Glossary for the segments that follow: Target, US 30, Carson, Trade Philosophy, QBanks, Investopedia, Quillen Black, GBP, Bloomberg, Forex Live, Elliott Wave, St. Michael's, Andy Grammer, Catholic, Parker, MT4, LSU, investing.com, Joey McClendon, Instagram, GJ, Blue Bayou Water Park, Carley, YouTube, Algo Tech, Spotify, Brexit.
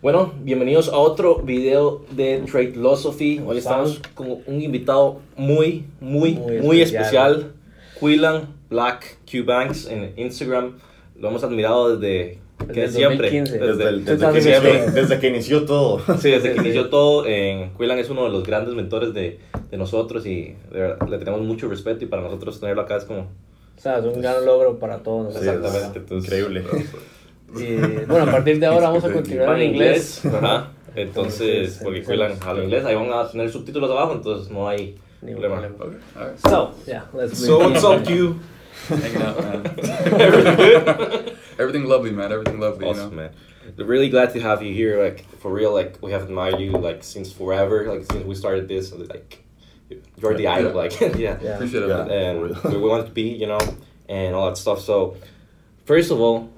Bueno, bienvenidos a otro video de Trade Philosophy. Hoy estamos con un invitado muy especial. Quillen Black, QBanks en Instagram. Lo hemos admirado desde que inició todo. Sí, desde que inició todo. Quillen es uno de los grandes mentores de nosotros y de verdad, le tenemos mucho respeto, y para nosotros tenerlo acá es como... O sea, es un gran logro para todos nosotros. Sí, exactamente. Entonces, increíble. Y bueno, a partir de ahora vamos a continuar en inglés. Ajá. Entonces, porque Quillen habla inglés, ahí van a tener subtítulos abajo, entonces no hay problema. Okay. Right. So, yeah, what's up, Q? Hanging out, man. Everything good? Everything lovely, man. Everything lovely. Awesome, you know? Man. We're really glad to have you here. Like, for real, like, we have admired you, like, since forever. Like, since we started this, like, you're the idol. Like, yeah. Appreciate it, man. And we wanted to be, you know, and all that stuff. So, first of all,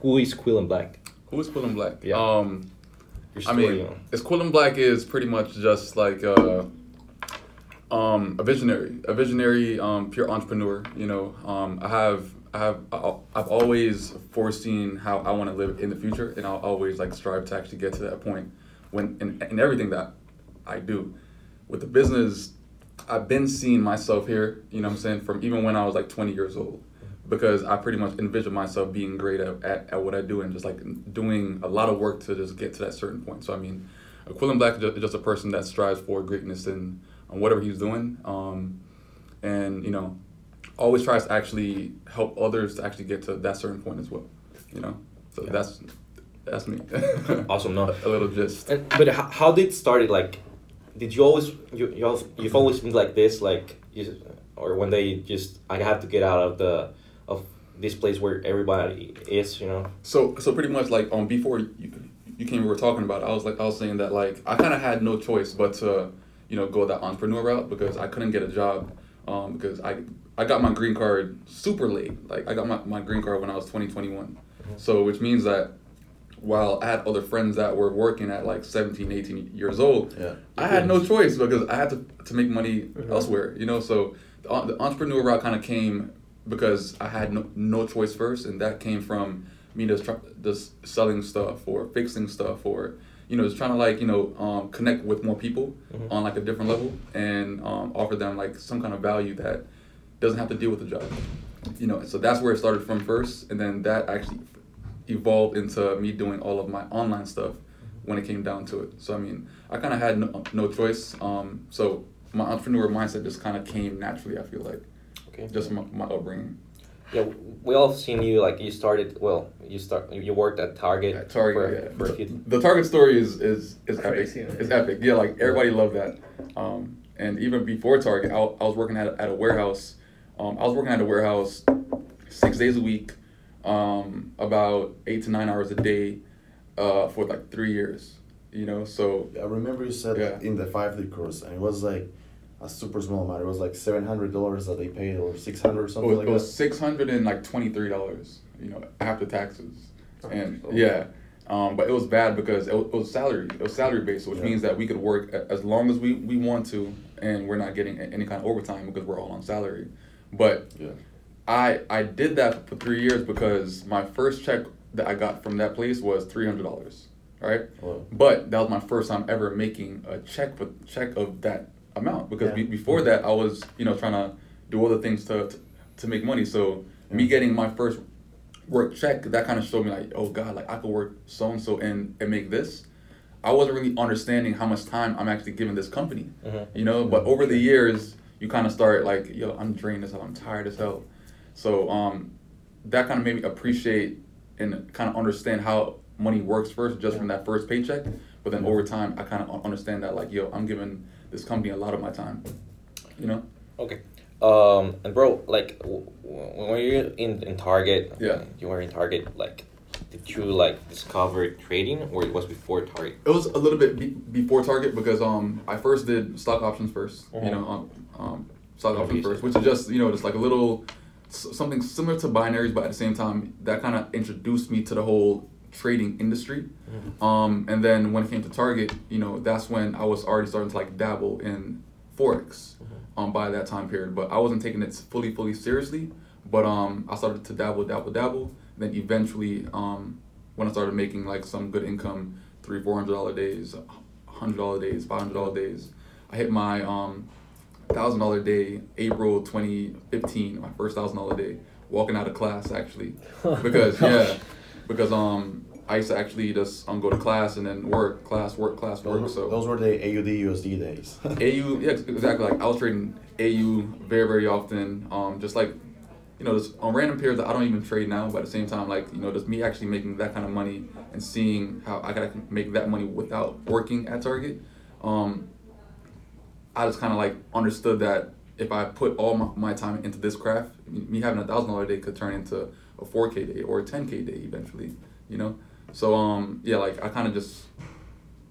who is Quillen Black? Who is Quillen Black? Yeah. Quillen Black is pretty much just like a visionary, pure entrepreneur. You know, I've always foreseen how I want to live in the future, and I'll always like strive to actually get to that point when in everything that I do. With the business, I've been seeing myself here. You know what I'm saying? From even when I was like 20 years old. Because I pretty much envision myself being great at what I do, and just like doing a lot of work to just get to that certain point. So I mean, Quillen Black is just a person that strives for greatness in whatever he's doing, and you know, always tries to actually help others to actually get to that certain point as well. You know, so yeah. That's me. Awesome, no? A little gist. But how did it start? Like, did you always you've always been like this? Like, or one day you just I have to get out of the. Of this place where everybody is, you know. So pretty much like before you came, we were talking about. I was saying that like I kind of had no choice but to, you know, go that entrepreneur route because I couldn't get a job, because I got my green card super late. Like I got my green card when I was 21. Mm-hmm. So which means that while I had other friends that were working at like 17, 18 years old, yeah. I had no choice because I had to make money elsewhere, you know. So the entrepreneur route kind of came. Because I had no choice first, and that came from me just selling stuff or fixing stuff or, you know, just trying to like, you know, connect with more people on like a different level and offer them like some kind of value that doesn't have to deal with the job, you know. So that's where it started from first, and then that actually evolved into me doing all of my online stuff when it came down to it. So I mean, I kind of had no choice. So my entrepreneur mindset just kind of came naturally, I feel like. Just my upbringing. Yeah, we all seen you like you started. Well, you worked at Target. At Target. The Target story is epic. Yeah. It's epic. Yeah, like everybody loved that. And even before Target, I was working at a warehouse. I was working at a warehouse 6 days a week, about 8 to 9 hours a day, for like 3 years. You know, so I remember you said in the 5-day course, and it was like. A super small amount. It was like $700 that they paid, or $600 something like that. It was $623, you know, after taxes, and but it was bad because it was salary based, which means that we could work as long as we want to, and we're not getting any kind of overtime because we're all on salary. But I did that for 3 years because my first check that I got from that place was $300, right? Wow. But that was my first time ever making a check of that. Amount because before that I was, you know, trying to do other things to make money. So me getting my first work check, that kind of showed me like, oh God, like I could work so and so and make this. I wasn't really understanding how much time I'm actually giving this company, you know. But over the years, you kind of start like, yo, I'm drained as hell, I'm tired as hell. So that kind of made me appreciate and kind of understand how money works first, just from that first paycheck. But then over time, I kind of understand that like, yo, I'm giving this company a lot of my time, you know? Okay. And bro, like, when were you in Target? Yeah. You were in Target, like, did you, like, discover trading, or it was before Target? It was a little bit before Target because I first did stock options first, you know, stock options first, which is just, you know, just like a little, something similar to binaries, but at the same time, that kind of introduced me to the whole trading industry, and then when it came to Target, you know, that's when I was already starting to like dabble in Forex, by that time period. But I wasn't taking it fully seriously. But I started to dabble, and then eventually when I started making like some good income, $300-$400 days, $100 days, $500 days. I hit my $1,000 day, April 2015, my first $1,000 day, walking out of class actually, because I used to actually just go to class and then work, class, work. Those were the AUD/USD days. Yeah, exactly. Like I was trading AU very often. Just like, you know, just on random periods that I don't even trade now. But at the same time, like, you know, just me actually making that kind of money and seeing how I gotta make that money without working at Target. I just kind of like understood that if I put all my time into this craft, me having $1,000 day could turn into a 4K day or a 10K day eventually. You know. So, yeah, like, I kind of just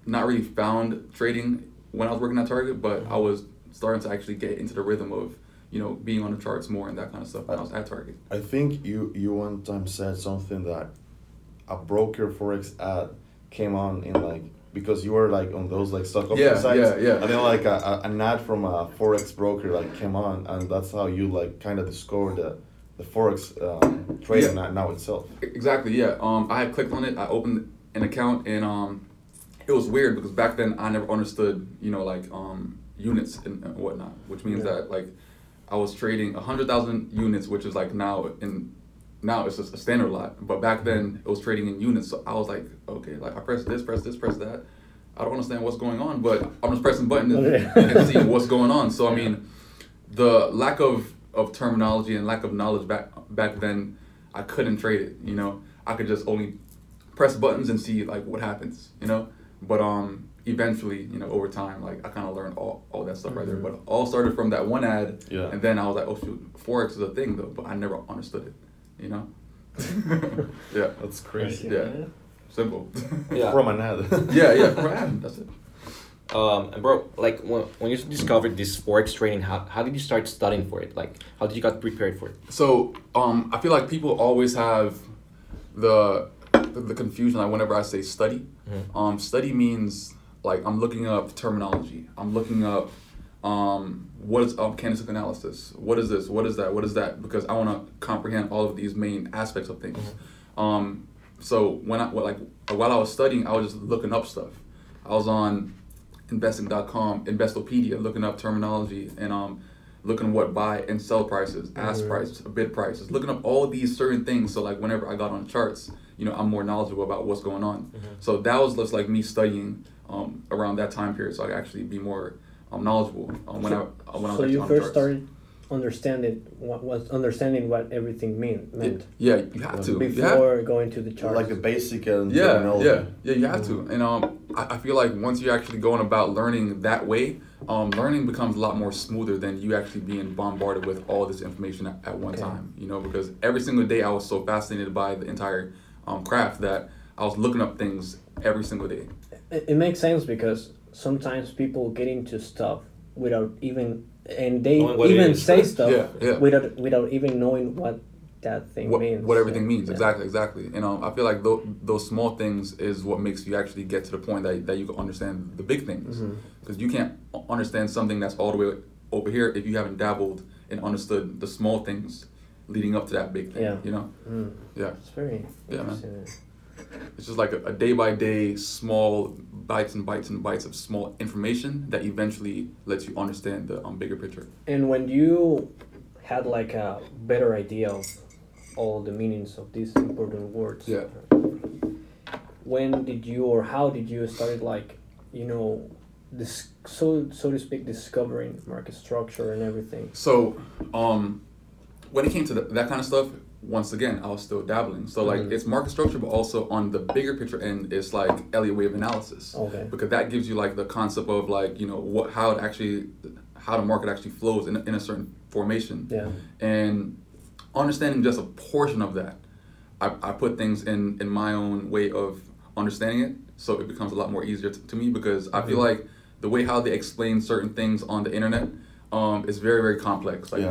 not really found trading when I was working at Target, but I was starting to actually get into the rhythm of, you know, being on the charts more and that kind of stuff when I was at Target. I think you one time said something that a broker Forex ad came on in, like, because you were, like, on those, like, stock option sites. Yeah. And then, like, an ad from a Forex broker, like, came on, and that's how you, like, kind of discovered that. The Forex trading now itself. Exactly, yeah. I had clicked on it, I opened an account, and it was weird because back then I never understood, you know, like units and whatnot, which means that like I was trading 100,000 units, which is like now it's just a standard lot, but back then it was trading in units, so I was like, okay, like I press this, press that. I don't understand what's going on, but I'm just pressing buttons and seeing what's going on. So I mean, the lack of terminology and lack of knowledge back then, I couldn't trade it, you know. I could just only press buttons and see like what happens, you know. But eventually, you know, over time, like I kind of learned all that stuff right there. But all started from that one ad, and then I was like, oh shoot, Forex is a thing though, but I never understood it, you know. Yeah, that's crazy. Yeah, simple. Yeah. From an ad. From an ad. That's it. And bro, like when you discovered this Forex trading, how did you start studying for it? Like, how did you got prepared for it? So, I feel like people always have the confusion. Like whenever I say study, study means like I'm looking up terminology. I'm looking up what is candlestick analysis? What is this? What is that? What is that? Because I want to comprehend all of these main aspects of things. So while I was studying, I was just looking up stuff. I was on investing.com, Investopedia, looking up terminology and looking what buy and sell prices, ask prices, bid prices, looking up all these certain things. So like whenever I got on charts, you know, I'm more knowledgeable about what's going on. So that was just like me studying around that time period, so I could actually be more knowledgeable when I was on charts. So you first started understanding what everything meant. You have to before going to the charts. Like the basic and you have to. And I feel like once you're actually going about learning that way, learning becomes a lot more smoother than you actually being bombarded with all this information at one time. You know, because every single day I was so fascinated by the entire craft that I was looking up things every single day. It makes sense because sometimes people get into stuff without even. And they even say stuff without even knowing what that thing means. What everything means, exactly. And I feel like those small things is what makes you actually get to the point that you can understand the big things. Because you can't understand something that's all the way over here if you haven't dabbled and understood the small things leading up to that big thing, you know? It's very interesting. Man. It's just like a day-by-day, small bites of small information that eventually lets you understand the bigger picture. And when you had like a better idea of all the meanings of these important words, when did you or how did you start, like, you know, this so to speak, discovering market structure and everything? So, when it came to that kind of stuff, once again, I was still dabbling. So, like, it's market structure, but also on the bigger picture end, it's like Elliott Wave analysis. Okay. Because that gives you like the concept of like, you know, how the market actually flows in a certain formation. Yeah. And understanding just a portion of that, I put things in my own way of understanding it, so it becomes a lot more easier to me, because I feel like the way how they explain certain things on the internet, it's very, very complex. Like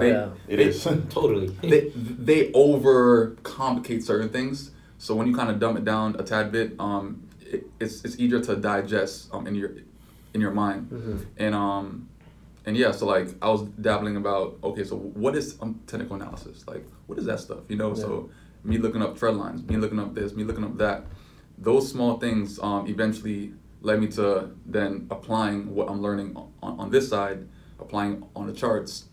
it is totally. They overcomplicate certain things. So when you kind of dumb it down a tad bit, it's easier to digest in your mind. And yeah. So like I was dabbling about so what is technical analysis? Like what is that stuff? You know. Yeah. So me looking up trend lines, me looking up this, me looking up that, those small things eventually led me to then applying what I'm learning on this side, applying on the charts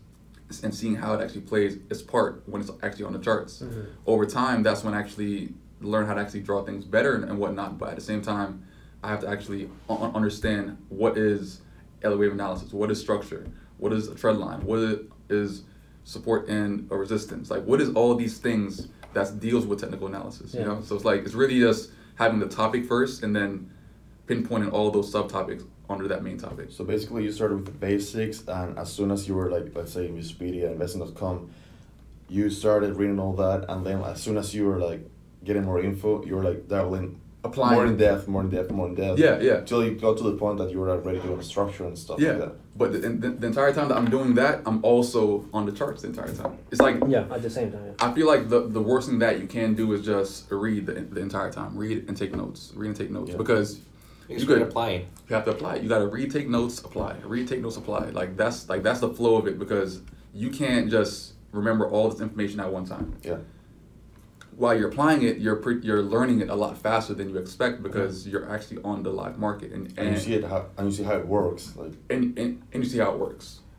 and seeing how it actually plays its part when it's actually on the charts. Mm-hmm. Over time, that's when I actually learn how to actually draw things better and whatnot. But at the same time, I have to actually understand what is Elliott Wave analysis, what is structure, what is a trend line, what is support and a resistance, like what is all these things that deals with technical analysis, yeah. You know? So it's like, it's really just having the topic first and then pinpointing all those subtopics under that main topic. So basically you started with the basics, and as soon as you were like, let's say Investopedia, investing.com, you started reading all that, and then as soon as you were like getting more info, you were like dabbling, applying more in depth. Yeah. Till you got to the point that you were ready to structure and stuff like that. But the entire time that I'm doing that, I'm also on the charts the entire time. It's like, yeah, at the same time. Yeah. I feel like the worst thing that you can do is just read the entire time. Read and take notes. Yeah. Because you could apply it. You have to apply it. You gotta read, take notes, apply. Read, take notes, apply. Like that's the flow of it, because you can't just remember all this information at one time. Yeah. While you're applying it, you're learning it a lot faster than you expect, because you're actually on the live market and you see how it works.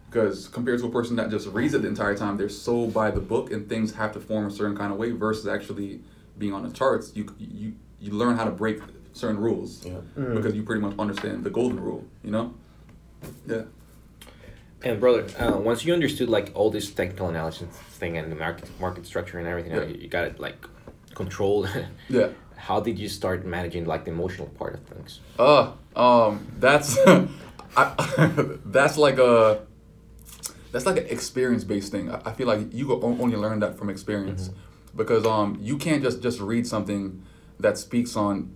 Because compared to a person that just reads it the entire time, they're so by the book and things have to form a certain kind of way, versus actually being on the charts, you learn how to break certain rules, because you pretty much understand the golden rule, you know? Yeah. And brother, once you understood like all this technical analysis thing and the market structure and everything, you got it like controlled. Yeah. How did you start managing like the emotional part of things? That's that's like an experience-based thing. I feel like you can only learn that from experience, because you can't just read something that speaks on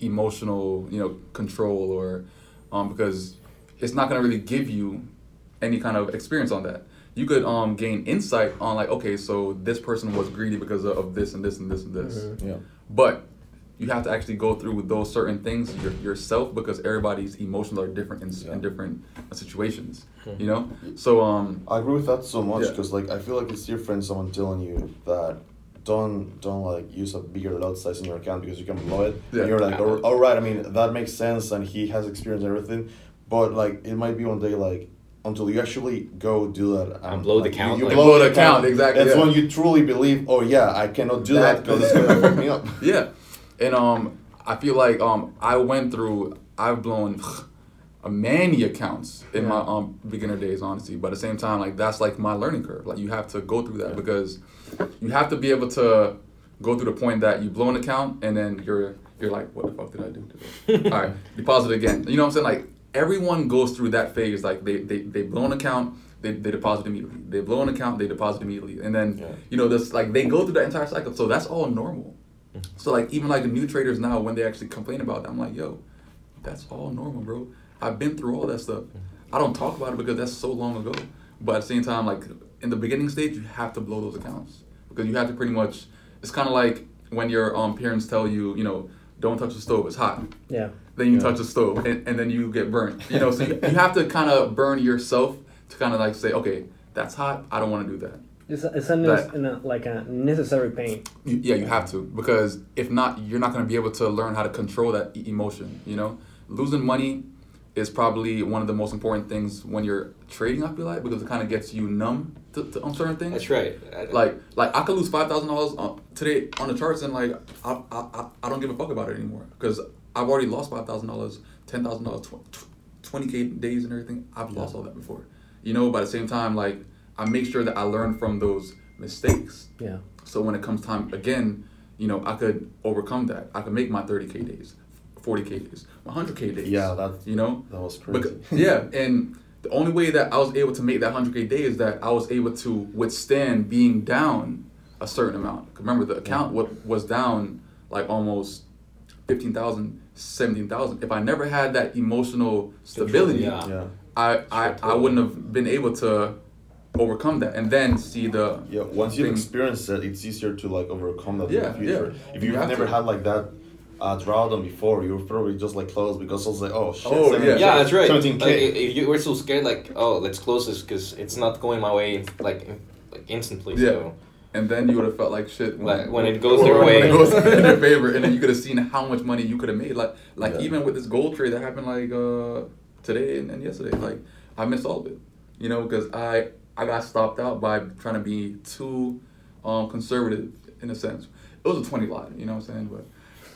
emotional, control or because it's not gonna really give you any kind of experience on that. You could gain insight on like, okay, so this person was greedy because of this and this and this and this. Mm-hmm. Yeah. But you have to actually go through with those certain things yourself, because everybody's emotions are different in different situations, you know? So I agree with that so much, because like I feel like it's different someone telling you that don't like use a bigger lot size in your account because you can blow it. Yeah. And you're like, all right, I mean, that makes sense and he has experience and everything, but like it might be one day like, until you actually go do that. And blow the account. You blow the account, exactly. That's when you truly believe, oh yeah, I cannot do that because it's going to fuck me up. Yeah. And I feel like I've blown many accounts in my beginner days, honestly. But at the same time, like that's like my learning curve. Like you have to go through that, because you have to be able to go through the point that you blow an account and then you're like, what the fuck did I do today? All right, deposit again. You know what I'm saying? Like, everyone goes through that phase, like they blow an account, they deposit immediately. They blow an account, they deposit immediately. And then, this like they go through that entire cycle. So that's all normal. So like even like the new traders now, when they actually complain about that, I'm like, yo, that's all normal, bro. I've been through all that stuff. I don't talk about it because that's so long ago. But at the same time, like in the beginning stage, you have to blow those accounts. Because you have to pretty much, it's kind of like when your parents tell you, don't touch the stove, it's hot. Yeah. Then you touch the stove and then you get burnt. So you have to kind of burn yourself to kind of like say, okay, that's hot, I don't want to do that. It's a necessary pain. You have to, because if not, you're not going to be able to learn how to control that emotion, Losing money is probably one of the most important things when you're trading, I feel like, because it kind of gets you numb to certain things. That's right. Like I could lose $5,000 today on the charts and like I don't give a fuck about it anymore, because I've already lost $5,000, $10,000, 20K days and everything. I've lost all that before. But at the same time, like I make sure that I learn from those mistakes. Yeah. So when it comes time again, I could overcome that. I could make my 30K days, 40K days, 100K days. Yeah, that was crazy. Because, and the only way that I was able to make that 100K day is that I was able to withstand being down a certain amount. Remember, the account was down like almost 15,000, 17,000. If I never had that emotional stability, I wouldn't have been able to overcome that and then see the once you experience it, it's easier to like overcome that in the future. If you've never had like that drawdown before, you were probably just like close because I was like, oh shit, that's right. 17K. Like, if you were so scared, like, oh, let's close this because it's not going my way like instantly. Yeah. So and then you would have felt like shit when it goes their way, in their favor, and then you could have seen how much money you could have made. Like even with this gold trade that happened today and yesterday, like I missed all of it, you know, because I got stopped out by trying to be too conservative in a sense. It was a 20 lot, you know what I'm saying,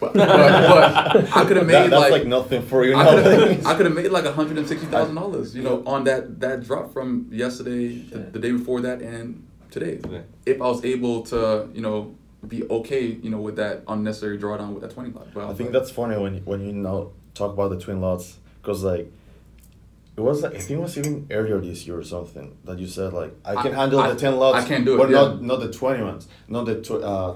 but I could have made that's like nothing for you. I could have made like $160,000, you know, on that drop from yesterday, the day before that, and today, if I was able to, you know, be okay, you know, with that unnecessary drawdown with that 20 lot. But I think that's funny when you now talk about the twin lots, because like it was like, I think it was even earlier this year or something that you said like I can handle the 10 lots, I can't do it, but not the 20 ones, not the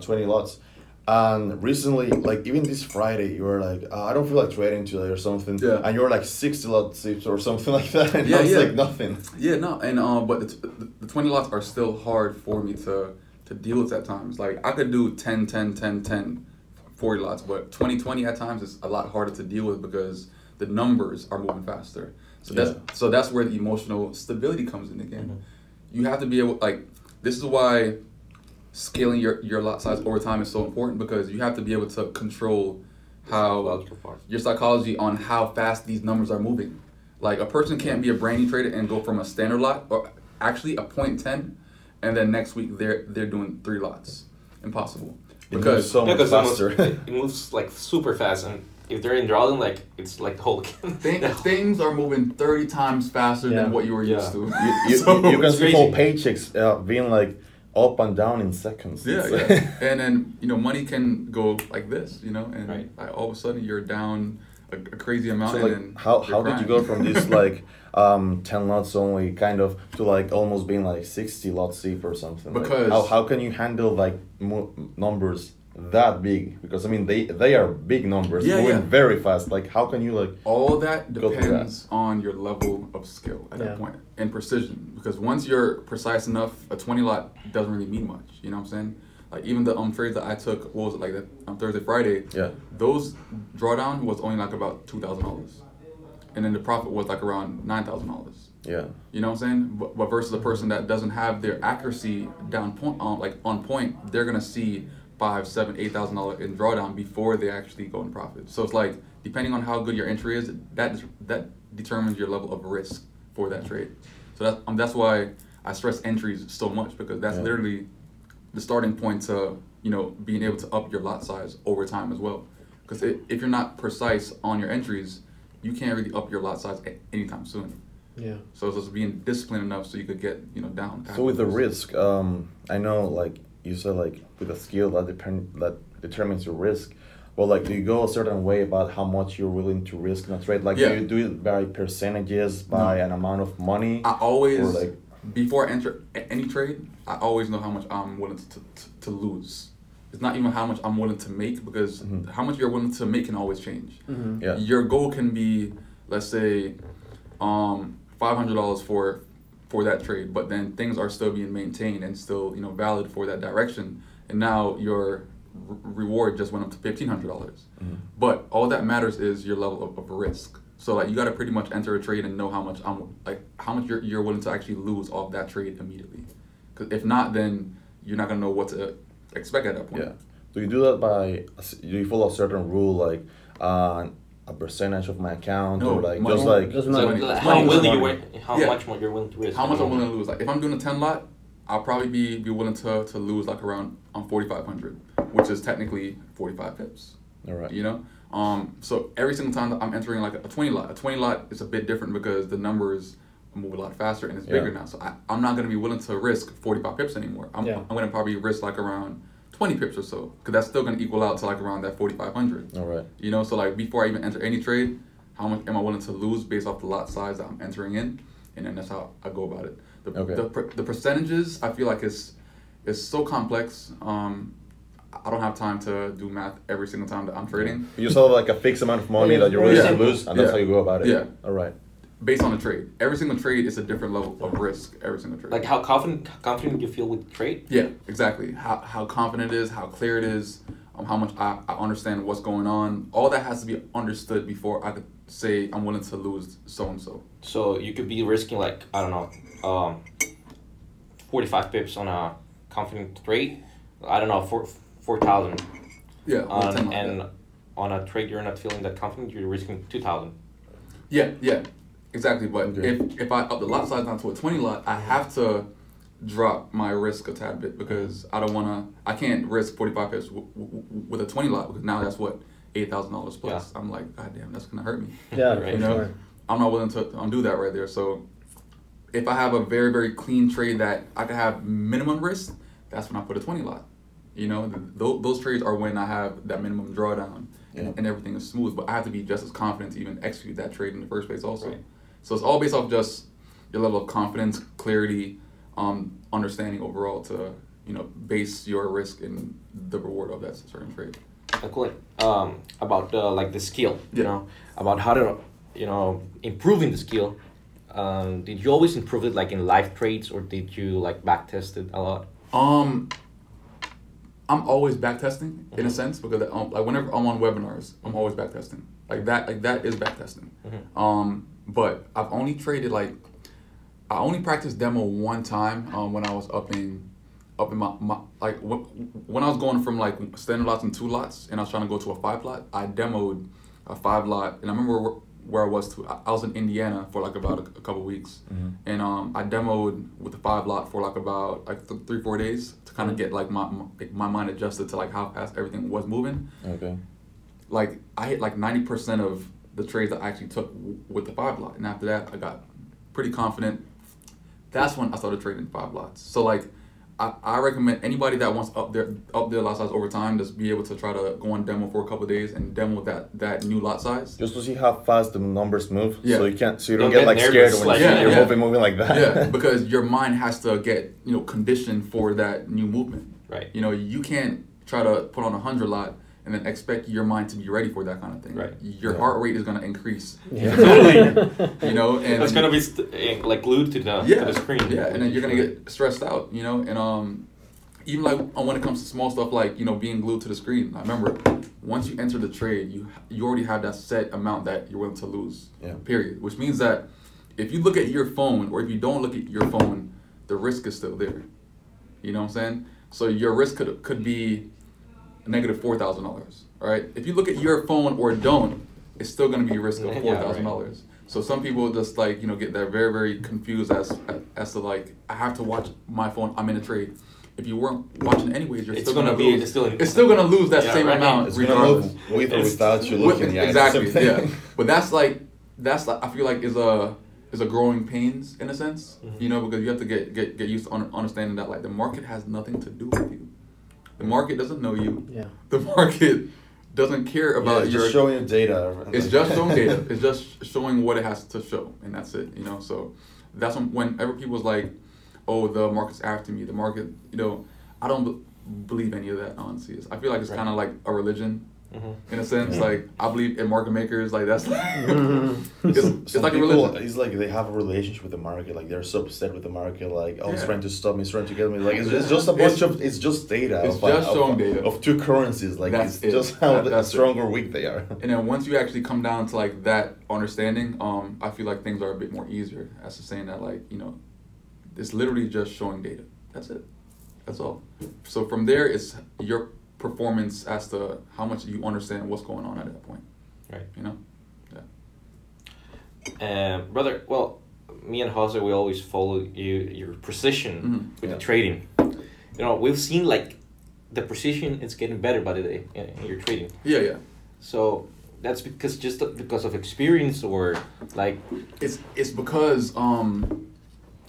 20 lots. And recently, like even this Friday, you were like, I don't feel like trading today or something. Yeah. And you were like 60 lot tips or something like that. And that's like nothing. Yeah, no. And but the 20 lots are still hard for me to deal with at times. Like I could do 10, 10, 10, 10, 40 lots. But 20, 20 at times is a lot harder to deal with because the numbers are moving faster. So that's where the emotional stability comes in the game. Mm-hmm. You have to be able, like, this is why scaling your lot size over time is so important, because you have to be able to control how your psychology on how fast these numbers are moving. Like a person can't be a brand new trader and go from a standard lot or actually a 0.10, and then next week they're doing 3 lots. Impossible, because it moves so much faster. It moves like super fast, and if they're in drawing, like it's like the whole game. Things are moving 30 times faster than what you were used to. You can see whole paychecks being like up and down in seconds. Yeah. And then, you know, money can go like this, you know, and all of a sudden you're down a crazy amount. So, like, and how did you go from this like 10 lots only kind of to like almost being like 60 lots deep or something? Because like, how can you handle like numbers that big? Because I mean they are big numbers moving very fast. Like how can you like all that depends on your level of skill at that point and precision, because once you're precise enough, a 20 lot doesn't really mean much, you know what I'm saying? Like even the trades that I took, what was it, like that on Thursday, Friday, those drawdown was only like about $2,000, and then the profit was like around $9,000. Yeah, you know what I'm saying? But versus a person that doesn't have their accuracy down point on point, they're gonna see $5,000, $7,000, $8,000 in drawdown before they actually go in profit. So it's like, depending on how good your entry is, that determines your level of risk for that trade. So that's why I stress entries so much, because that's literally the starting point to, you know, being able to up your lot size over time as well. Because if you're not precise on your entries, you can't really up your lot size anytime soon. Yeah. So it's just being disciplined enough so you could get, you know, down. So with the risk, I know like you said, like with a skill that determines your risk. Well, like do you go a certain way about how much you're willing to risk in a trade? Like do you do it by percentages, by an amount of money? I always, like, before I enter any trade, I always know how much I'm willing to lose. It's not even how much I'm willing to make, because how much you're willing to make can always change. Mm-hmm. Yeah. Your goal can be, let's say, $500 for that trade, but then things are still being maintained and still, you know, valid for that direction, and now your reward just went up to $1,500. But all that matters is your level of risk. So like you got to pretty much enter a trade and know how much you're willing to actually lose off that trade immediately, because if not, then you're not gonna know what to expect at that point. Yeah. Do you do that by, do you follow a certain rule, like a percentage of my account, or like money, just like how much you're willing to risk, how much I'm willing to lose? Like if I'm doing a 10 lot, I'll probably be willing to lose like around on 4,500, which is technically 45 pips. All right. You know, so every single time that I'm entering like a 20 lot, is a bit different because the numbers move a lot faster and it's bigger now. So I'm not going to be willing to risk 45 pips anymore. I'm going to probably risk like around 20 pips or so, because that's still going to equal out to like around that 4,500. All right. You know, so like before I even enter any trade, how much am I willing to lose based off the lot size that I'm entering in? And then that's how I go about it. The percentages, I feel like it's so complex. I don't have time to do math every single time that I'm trading. You sell like a fixed amount of money that you're willing to lose, and that's how you go about it. Yeah. All right. Based on the trade. Every single trade is a different level of risk, every single trade. Like how confident you feel with the trade? Yeah, exactly. How confident it is, how clear it is, how much I understand what's going on. All that has to be understood before I could say I'm willing to lose so-and-so. So you could be risking like, I don't know, 45 pips on a confident trade, I don't know, 4,000. Yeah. On a trade you're not feeling that confident, you're risking 2,000. Yeah, exactly. But if I up the lot size down to a 20 lot, I have to drop my risk a tad bit because I can't risk 45 pips with a 20 lot because now that's what, $8,000 plus. Yeah. I'm like, God damn, that's gonna hurt me. Yeah, right. You know, sure. I'm not willing to undo that right there. So if I have a very, very clean trade that I can have minimum risk, that's when I put a 20 lot. You know, those trades are when I have that minimum drawdown and everything is smooth, but I have to be just as confident to even execute that trade in the first place also. Right. So it's all based off just your level of confidence, clarity, understanding overall to, you know, base your risk and the reward of that certain trade. Cool. About like the skill, you know, about how to, you know, improving the skill. Did you always improve it like in live trades, or did you like back test it a lot? I'm always back testing in a sense because like whenever I'm on webinars, I'm always back testing. Like that is back testing. But I've only traded I only practiced demo one time when I was up in my like when I was going from like standard lots and 2 lots and I was trying to go to a 5 lot, I demoed a 5 lot and I remember where I was too. I was in Indiana for like about a couple weeks and I demoed with the 5 lot for like about like 3-4 days to kind of get like my mind adjusted to like how fast everything was moving. Okay. Like I hit like 90% of the trades that I actually took with the 5 lot, and after that I got pretty confident. That's when I started trading 5 lots. So like I recommend anybody that wants up their lot size over time, just be able to try to go on demo for a couple of days and demo that new lot size. Just to see how fast the numbers move. Yeah. So you don't get like scared when you're moving like that. Yeah, because your mind has to get, you know, conditioned for that new movement. Right. You know, you can't try to put on 100 lot and then expect your mind to be ready for that kind of thing. Right. Your heart rate is going to increase. Yeah. Totally. You know, and it's going to be like glued to the screen. Yeah, and then you're going to get stressed out, you know, and even like when it comes to small stuff like, you know, being glued to the screen. I remember once you enter the trade, you already have that set amount that you're willing to lose. Yeah. Period. Which means that if you look at your phone, or if you don't look at your phone, the risk is still there. You know what I'm saying? So your risk could be negative $4,000, right? If you look at your phone or don't, it's still going to be a risk of $4,000. So some people just like, you know, get that very, very confused as to like, I have to watch my phone. I'm in a trade. If you weren't watching anyways, you're still going to lose. It's still going to lose that same amount. It's regardless. With or without you looking at it. Exactly. Yeah. But that's like I feel like is a growing pains in a sense, you know, because you have to get used to understanding that like the market has nothing to do with you. The market doesn't know you. Yeah. The market doesn't care about your... It's just showing data. It's just showing data. It's just showing what it has to show, and that's it, you know? So that's whenever people's like, oh, the market's after me, the market, you know, I don't believe any of that, honestly. I feel like it's kind of like a religion, in a sense. Yeah. Like, I believe in market makers. Like, that's like... it's like people, a religion. It's like they have a relationship with the market. Like, they're so upset with the market. Like, oh, it's trying to stop me. It's trying to get me. Like, it's just a bunch of... It's just data. It's just showing data. Of two currencies. Like, it's just how strong or weak they are. And then once you actually come down to, like, that understanding, I feel like things are a bit more easier. As to saying that, like, you know, it's literally just showing data. That's it. That's all. So from there, it's your performance as to how much you understand what's going on at that point, right? You know, brother. Well, me and Jose, we always follow your precision with the trading. You know, we've seen like the precision is getting better by the day in your trading. Yeah. So that's because of experience or like it's because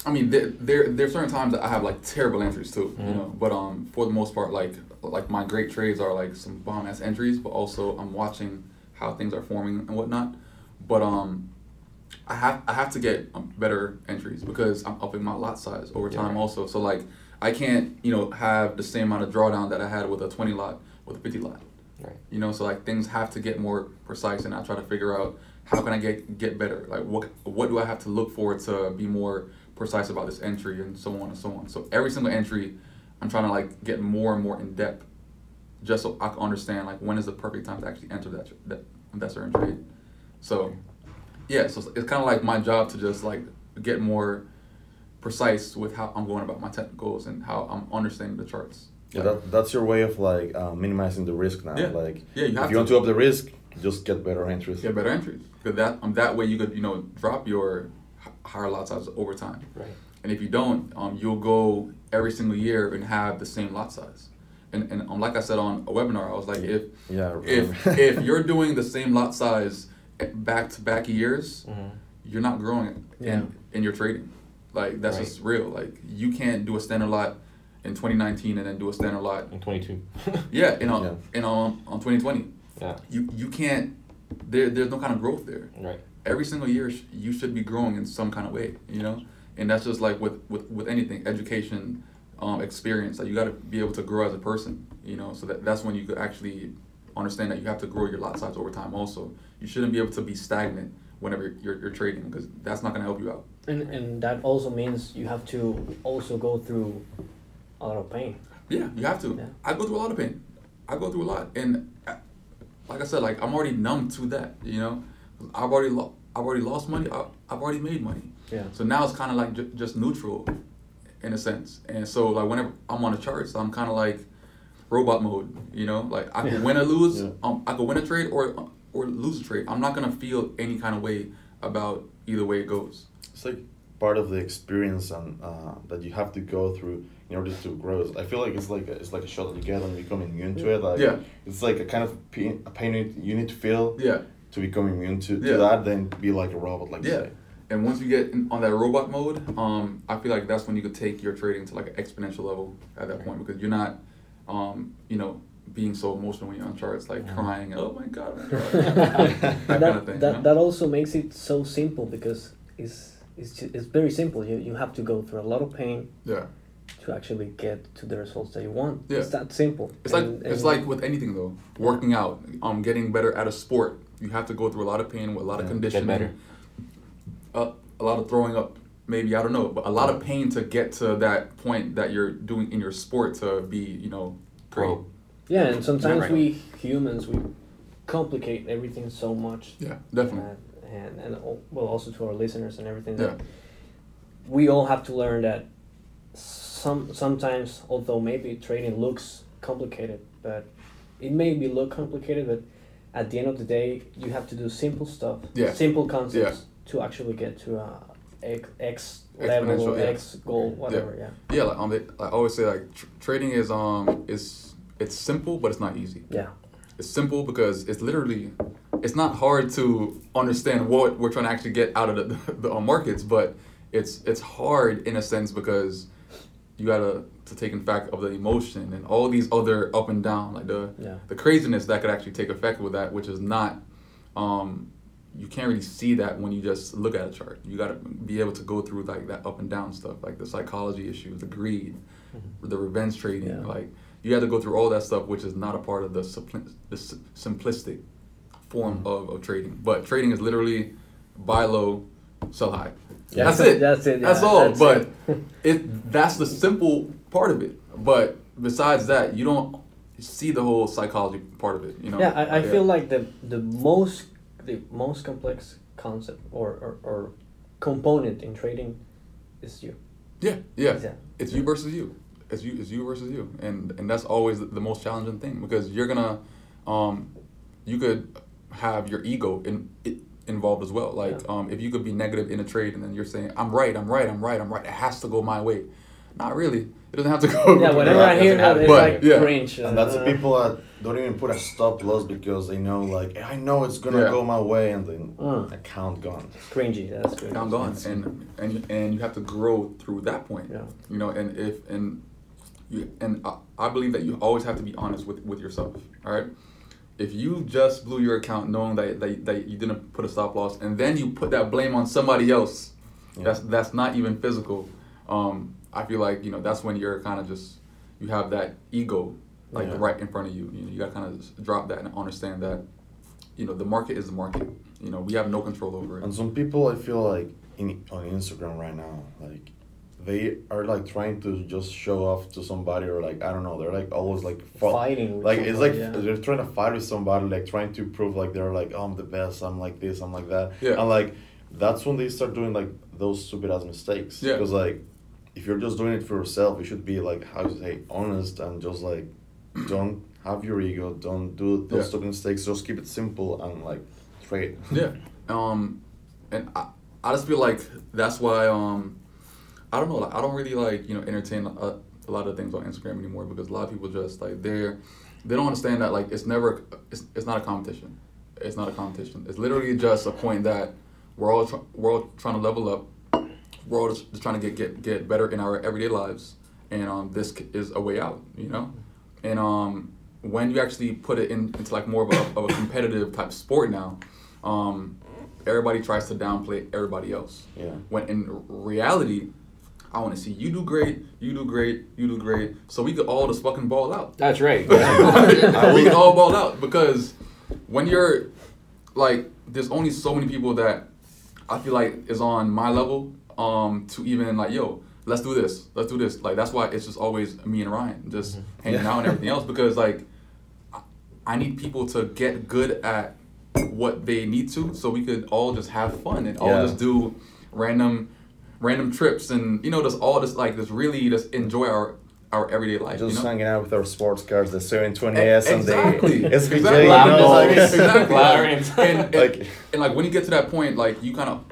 I mean, there are certain times that I have, like, terrible entries, too, you know, but for the most part, like my great trades are, like, some bomb-ass entries, but also I'm watching how things are forming and whatnot, but I have to get better entries because I'm upping my lot size over time also, so, like, I can't, you know, have the same amount of drawdown that I had with a 20 lot with a 50 lot, right? You know, so, like, things have to get more precise, and I try to figure out how can I get better, like, what do I have to look for to be more precise about this entry and so on and so on. So every single entry, I'm trying to like get more and more in depth, just so I can understand like when is the perfect time to actually enter that certain trade. So, yeah. So it's kind of like my job to just like get more precise with how I'm going about my technicals and how I'm understanding the charts. Yeah, that's your way of like minimizing the risk now. Yeah. Like if you want to up the risk, just get better entries. Get better entries. Because that way you could drop your higher lot sizes over time. Right. And if you don't, you'll go every single year and have the same lot size. And like I said on a webinar, I was like, if you're doing the same lot size back to back years, mm-hmm. you're not growing it in your trading. Like that's right. Just real. Like you can't do a standard lot in 2019 and then do a standard lot in 2022. Yeah, and on 2020. Yeah. You can't. There's no kind of growth there. Right. Every single year you should be growing in some kind of way. And that's just like with anything, education, experience. Like you got to be able to grow as a person. So that's when you could actually understand that you have to grow your lot size over time. Also, you shouldn't be able to be stagnant whenever you're trading, because that's not going to help you out. And that also means you have to also go through a lot of pain. Yeah, you have to. Yeah. I go through a lot of pain. I go through a lot, and like I said, like I'm already numb to that. I've already lost money. I've already made money. Yeah. So now it's kind of like just neutral, in a sense. And so like whenever I'm on the charts, I'm kind of like robot mode. Like I can win or lose. Yeah. I could win a trade or lose a trade. I'm not gonna feel any kind of way about either way it goes. It's like part of the experience and that you have to go through in order to grow. I feel like it's like a shot that you get on becoming immune to it. Like it's like a kind of pain you need to feel to become immune to that, then be like a robot, like you say. And once you get on that robot mode, I feel like that's when you could take your trading to like an exponential level at that point, because you're not, being so emotional when you're on charts, like crying, oh my God, that kind of thing. That also makes it so simple, because it's very simple. You have to go through a lot of pain to actually get to the results that you want. Yeah. It's that simple. It's like with anything though, working out, getting better at a sport. You have to go through a lot of pain with a lot of conditioning. Get better. A lot of throwing up, maybe, I don't know, but a lot of pain to get to that point that you're doing in your sport to be, great. Yeah, and sometimes humans, we complicate everything so much. Yeah, definitely. And also to our listeners and everything. Yeah. We all have to learn that sometimes, although maybe trading looks complicated, but it may be look complicated, but at the end of the day, you have to do simple stuff, simple concepts. Yeah. To actually get to X level, X goal, whatever, Yeah, like I always say, like trading is it's simple, but it's not easy. Yeah. It's simple because it's not hard to understand what we're trying to actually get out of the markets, but it's hard in a sense because you gotta to take in fact of the emotion and all these other up and down, like the craziness that could actually take effect with that, which is not. You can't really see that when you just look at a chart. You got to be able to go through like that up and down stuff, like the psychology issues, the greed, the revenge trading. Yeah. Like you have to go through all that stuff, which is not a part of the simplistic form of trading. But trading is literally buy low, sell high. Yeah. That's it. Yeah. That's all. That's the simple part of it. But besides that, you don't see the whole psychology part of it. Yeah, I feel like the most complex concept or component in trading is you. It's you versus you. It's you versus you, and that's always the most challenging thing, because you're gonna you could have your ego involved as well. Like if you could be negative in a trade and then you're saying I'm right, it has to go my way. Not really. It doesn't have to go. Yeah, whenever I hear that, it's cringe. And that's the people that don't even put a stop loss because they know, like, I know it's gonna go my way, and then account gone. Cringy. That's good. Account gone, and you have to grow through that point. Yeah. And I believe that you always have to be honest with yourself. All right. If you just blew your account knowing that you didn't put a stop loss, and then you put that blame on somebody else, that's not even physical. I feel like, that's when you're kind of just, you have that ego, like right in front of you. You got to kind of drop that and understand that, the market is the market. We have no control over it. And some people, I feel like, on Instagram right now, like, they are like trying to just show off to somebody, or like, I don't know, they're like always like fighting. Like, it's like they're trying to fight with somebody, like trying to prove like they're like, oh, I'm the best, I'm like this, I'm like that. Yeah. And like, that's when they start doing like those stupid ass mistakes. Yeah. Because like, if you're just doing it for yourself, you should be like, how to say, honest, and just like don't have your ego, don't do those stupid mistakes, just keep it simple and like trade. And I just feel like that's why I don't know, like I don't really like, you know, entertain a lot of things on Instagram anymore, because a lot of people just like they don't understand that like it's not a competition. It's not a competition. It's literally just a point that we're all trying to level up. We're all just trying to get better in our everyday lives, and this is a way out, you know. And when you actually put it into like more of a competitive type sport now, everybody tries to downplay everybody else. Yeah. When in reality, I want to see you do great, you do great, you do great, so we could all just fucking ball out. That's right. We could all ball out, because when you're like, there's only so many people that I feel like is on my level to even like, yo, let's do this. Like, that's why it's just always me and Ryan just hanging out and everything else, because like I need people to get good at what they need to, so we could all just have fun and all just do random trips and, you know, just all just like just really just enjoy our everyday life. Just, you know, hanging out with our sports cars, the 720S and the SVJ. Exactly. And like when you get to that point, like you kind of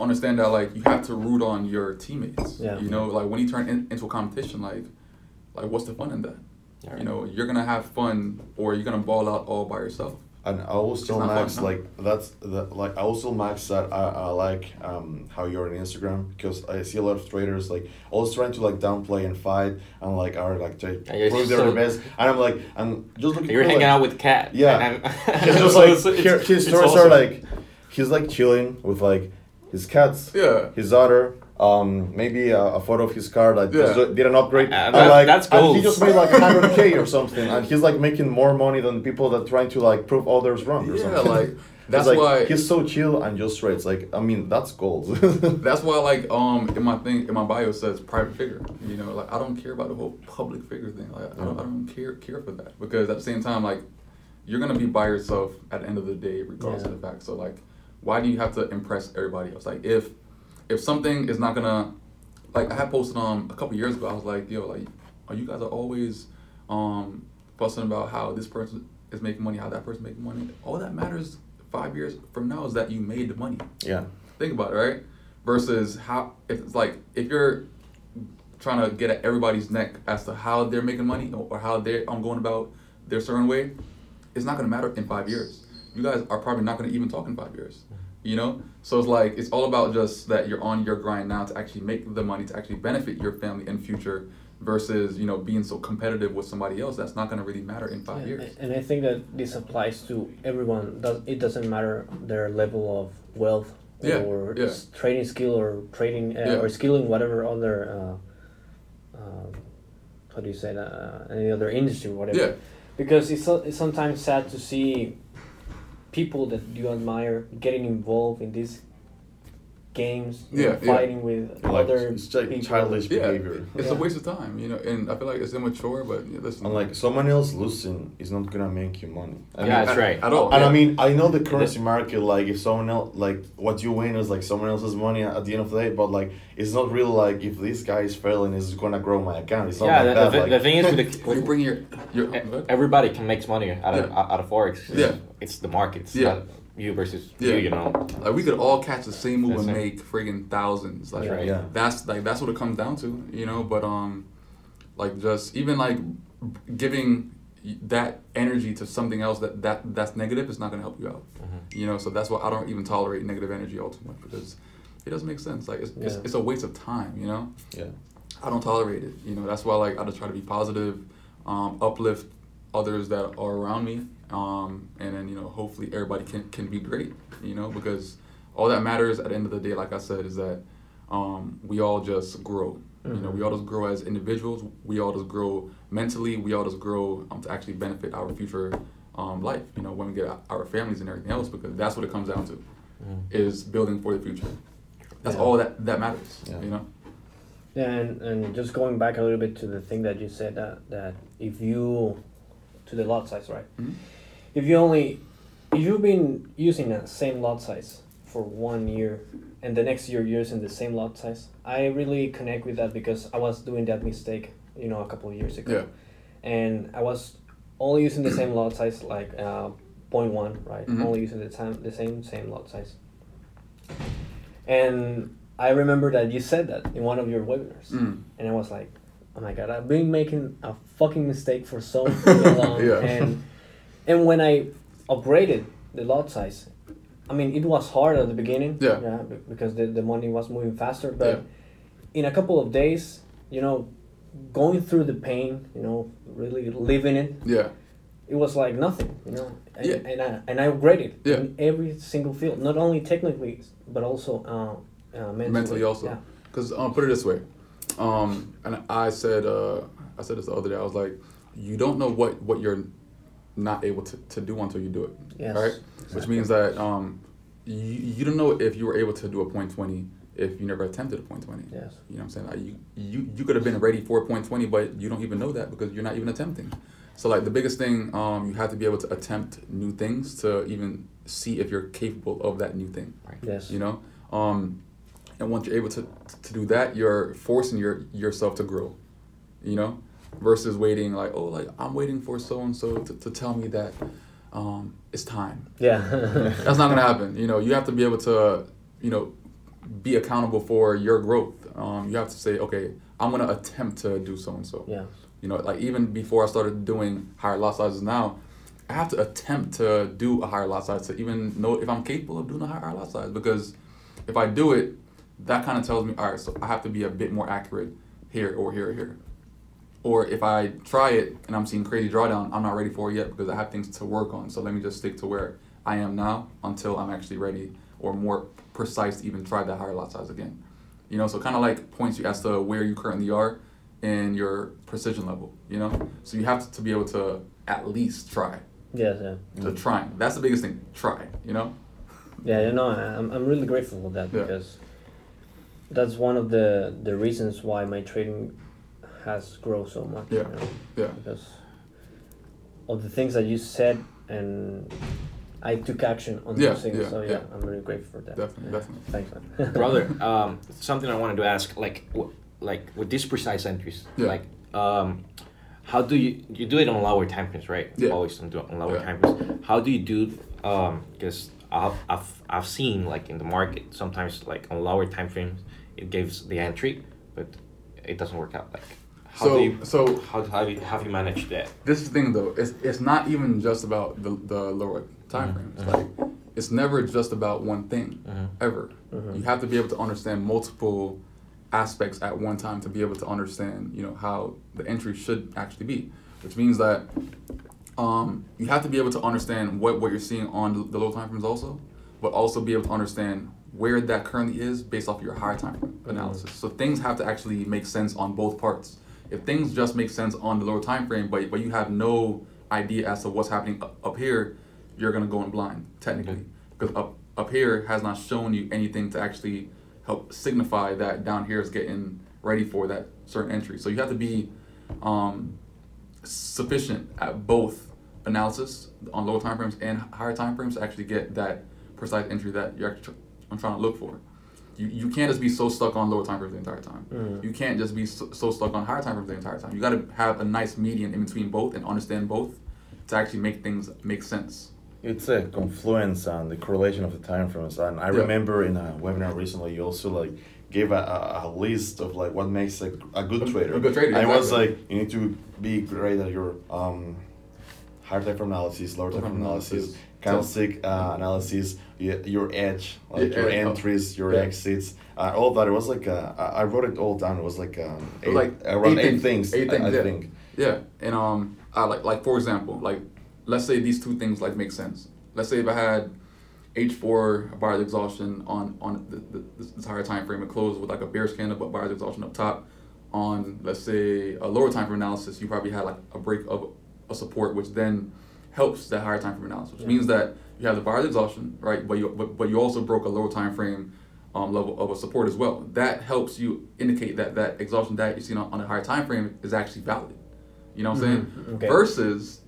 understand that like you have to root on your teammates. Yeah. You know, like when you turn into a competition, like what's the fun in that? Right. You know, you're gonna have fun or you're gonna ball out all by yourself. And I always tell Max, that I like how you're on Instagram, because I see a lot of traders like always trying to like downplay and fight and like are like trying to prove their best, and I'm like, I'm just looking. You're hanging out with Kat. Yeah. It's just like his stories awesome. Are like he's like chilling with like his cats. Yeah. His daughter. Maybe a photo of his car that just did an upgrade. That's cool. And he just made like 100K or something, and he's like making more money than people that trying to like prove others wrong or something. Yeah, like that's like, why he's so chill and just straight. It's like, I mean, that's gold. That's why like in my bio says private figure. You know, like I don't care about the whole public figure thing. Like I don't care for that, because at the same time, like you're gonna be by yourself at the end of the day, regardless of the fact. So like, why do you have to impress everybody else? Like if something is not gonna, like I had posted a couple years ago, I was like, yo, like, you guys are always fussing about how this person is making money, how that person making money. All that matters 5 years from now is that you made the money. Yeah. Think about it, right? Versus how, if it's like, if you're trying to get at everybody's neck as to how they're making money or how they're going about their certain way, it's not gonna matter in 5 years. You guys are probably not gonna even talk in 5 years. You know, so it's like it's all about just that you're on your grind now to actually make the money to actually benefit your family in future, versus, you know, being so competitive with somebody else that's not going to really matter in 5 years. And I think that this applies to everyone. It doesn't matter their level of wealth or trading skill or or skilling whatever other how do you say that any other industry, whatever. Yeah. Because it's sometimes sad to see people that you admire getting involved in these games, fighting with other people. Childish behavior. It's a waste of time, you know, and I feel like it's immature, but listen. And like someone else losing is not gonna make you money. I mean, that's right. At all. And I mean, I know the currency market, like if someone else, like what you win is like someone else's money at the end of the day, but like it's not real, like if this guy is failing, it's gonna grow my account. It's not like that. The thing is, when you bring your everybody can make money out of Forex. Yeah. It's the markets. Yeah. You versus you know. Like we could all catch the same move and make friggin' thousands. Like that's what it comes down to, you know. But like just even like giving that energy to something else that's negative is not gonna help you out, you know. So that's why I don't even tolerate negative energy all too much, because it doesn't make sense. Like it's a waste of time, you know. Yeah. I don't tolerate it, you know. That's why like I just try to be positive, uplift others that are around me. And then, you know, hopefully everybody can be great, you know, because all that matters at the end of the day, like I said, is that we all just grow. You know, we all just grow as individuals. We all just grow mentally. We all just grow to actually benefit our future life, you know, when we get our families and everything else, because that's what it comes down to, is building for the future. That's all that matters, you know? Yeah, and just going back a little bit to the thing that you said, that if you... to the lot size, right? If you've been using that same lot size for 1 year and the next year you're using the same lot size. I really connect with that because I was doing that mistake, you know, a couple of years ago. Yeah. And I was only using the same lot size, like 0.1, right? Mm-hmm. Only using the same lot size. And I remember that you said that in one of your webinars. Mm. And I was like, oh my God, I've been making a fucking mistake for so long. Yeah. And when I upgraded the lot size, I mean, it was hard at the beginning, because the money was moving faster. But in a couple of days, you know, going through the pain, you know, really living it, it was like nothing, you know. And, and I upgraded in every single field, not only technically, but also mentally also. Because put it this way, and I said this the other day. I was like, you don't know what you're not able to do until you do it, right? Exactly. Which means that you don't know if you were able to do a 0.20 if you never attempted a 0.20. Yes. You know what I'm saying? Like you could have been ready for a 0.20, but you don't even know that because you're not even attempting. So like the biggest thing, you have to be able to attempt new things to even see if you're capable of that new thing. Right. Yes. You know, and once you're able to do that, you're forcing yourself to grow. You know. Versus waiting, like, oh, like, I'm waiting for so-and-so to tell me that it's time. Yeah. That's not going to happen. You know, you have to be able to, you know, be accountable for your growth. You have to say, okay, I'm going to attempt to do so-and-so. Yeah. You know, like, even before I started doing higher lot sizes now, I have to attempt to do a higher lot size to even know if I'm capable of doing a higher lot size. Because if I do it, that kind of tells me, all right, so I have to be a bit more accurate here or here or here. Or if I try it and I'm seeing crazy drawdown, I'm not ready for it yet because I have things to work on. So let me just stick to where I am now until I'm actually ready or more precise to even try that higher lot size again. You know, so kind of like points you as to where you currently are and your precision level, you know? So you have to be able to at least try. Yes, yeah. Mm-hmm. To try. That's the biggest thing. Try, you know? Yeah, you know, I'm really grateful for that because that's one of the reasons why my trading has grown so much, you know, because of the things that you said, and I took action on those things. So I'm really grateful for that. Definitely. Thanks, man. Brother, something I wanted to ask, like with these precise entries, like how do you do it on lower time frames, right? Yeah. Always on lower time frames. How do you do? Because I've seen like in the market sometimes like on lower time frames it gives the entry, but it doesn't work out. Like. How have you managed that? This is the thing though, it's not even just about the lower time frames. Like it's never just about one thing ever. You have to be able to understand multiple aspects at one time to be able to understand, you know, how the entry should actually be. Which means that you have to be able to understand what you're seeing on the low time frames also, but also be able to understand where that currently is based off your higher time frame analysis. So things have to actually make sense on both parts. If things just make sense on the lower time frame, but you have no idea as to what's happening up here, you're gonna go in blind technically because up here has not shown you anything to actually help signify that down here is getting ready for that certain entry. So you have to be sufficient at both analysis on lower time frames and higher time frames to actually get that precise entry that you're actually trying to look for. You can't just be so stuck on lower time frames the entire time. You can't just be so stuck on higher time frames the entire time. You got to have a nice median in between both and understand both to actually make things make sense. It's a confluence on the correlation of the time frames. And I remember in a webinar recently, you also like gave a list of like what makes a good trader. A good trader. Exactly. I was like, you need to be great at your higher time frame analysis, lower time frame analysis. Candlestick analysis, your edge, like your entries, your exits, all that. It was like I wrote it all down. It was like around eight things. I think. Yeah, and like for example, like let's say these two things like make sense. Let's say if I had H4 buyer's exhaustion on the entire time frame, it closed with like a bearish candle, but buyer's exhaustion up top. On let's say a lower time frame analysis, you probably had like a break of a support, which then helps that higher time frame analysis, which means that you have the buyer's exhaustion, right? But you also broke a lower time frame level of a support as well. That helps you indicate that exhaustion that you see on a higher time frame is actually valid. You know what I'm saying? Okay. Versus,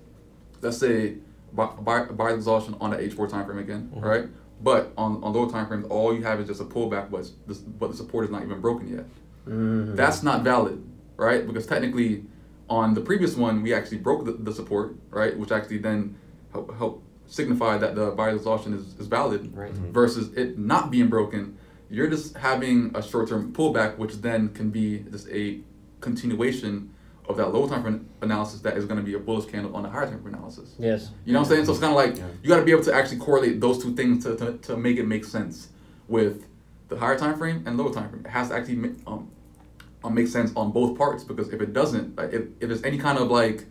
let's say buyer's exhaustion on the H4 time frame again, right? But on lower time frames, all you have is just a pullback, but the support is not even broken yet. Mm-hmm. That's not valid, right? Because technically, on the previous one, we actually broke the support, right? Which actually then helped signify that the buyer's exhaustion is valid, right? Mm-hmm. Versus it not being broken. You're just having a short-term pullback, which then can be just a continuation of that low time frame analysis that is going to be a bullish candle on the higher time frame analysis. Yes. You know what I'm saying? So it's kind of like you got to be able to actually correlate those two things to make it make sense with the higher time frame and lower time frame. It has to actually make sense on both parts, because if it doesn't, like if there's any kind of like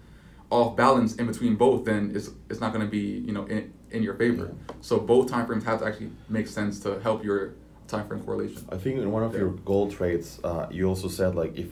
off balance in between both, then it's not going to be, you know, in your favor. Yeah. So both time frames have to actually make sense to help your time frame correlation. I think in one of your goal trades, you also said like if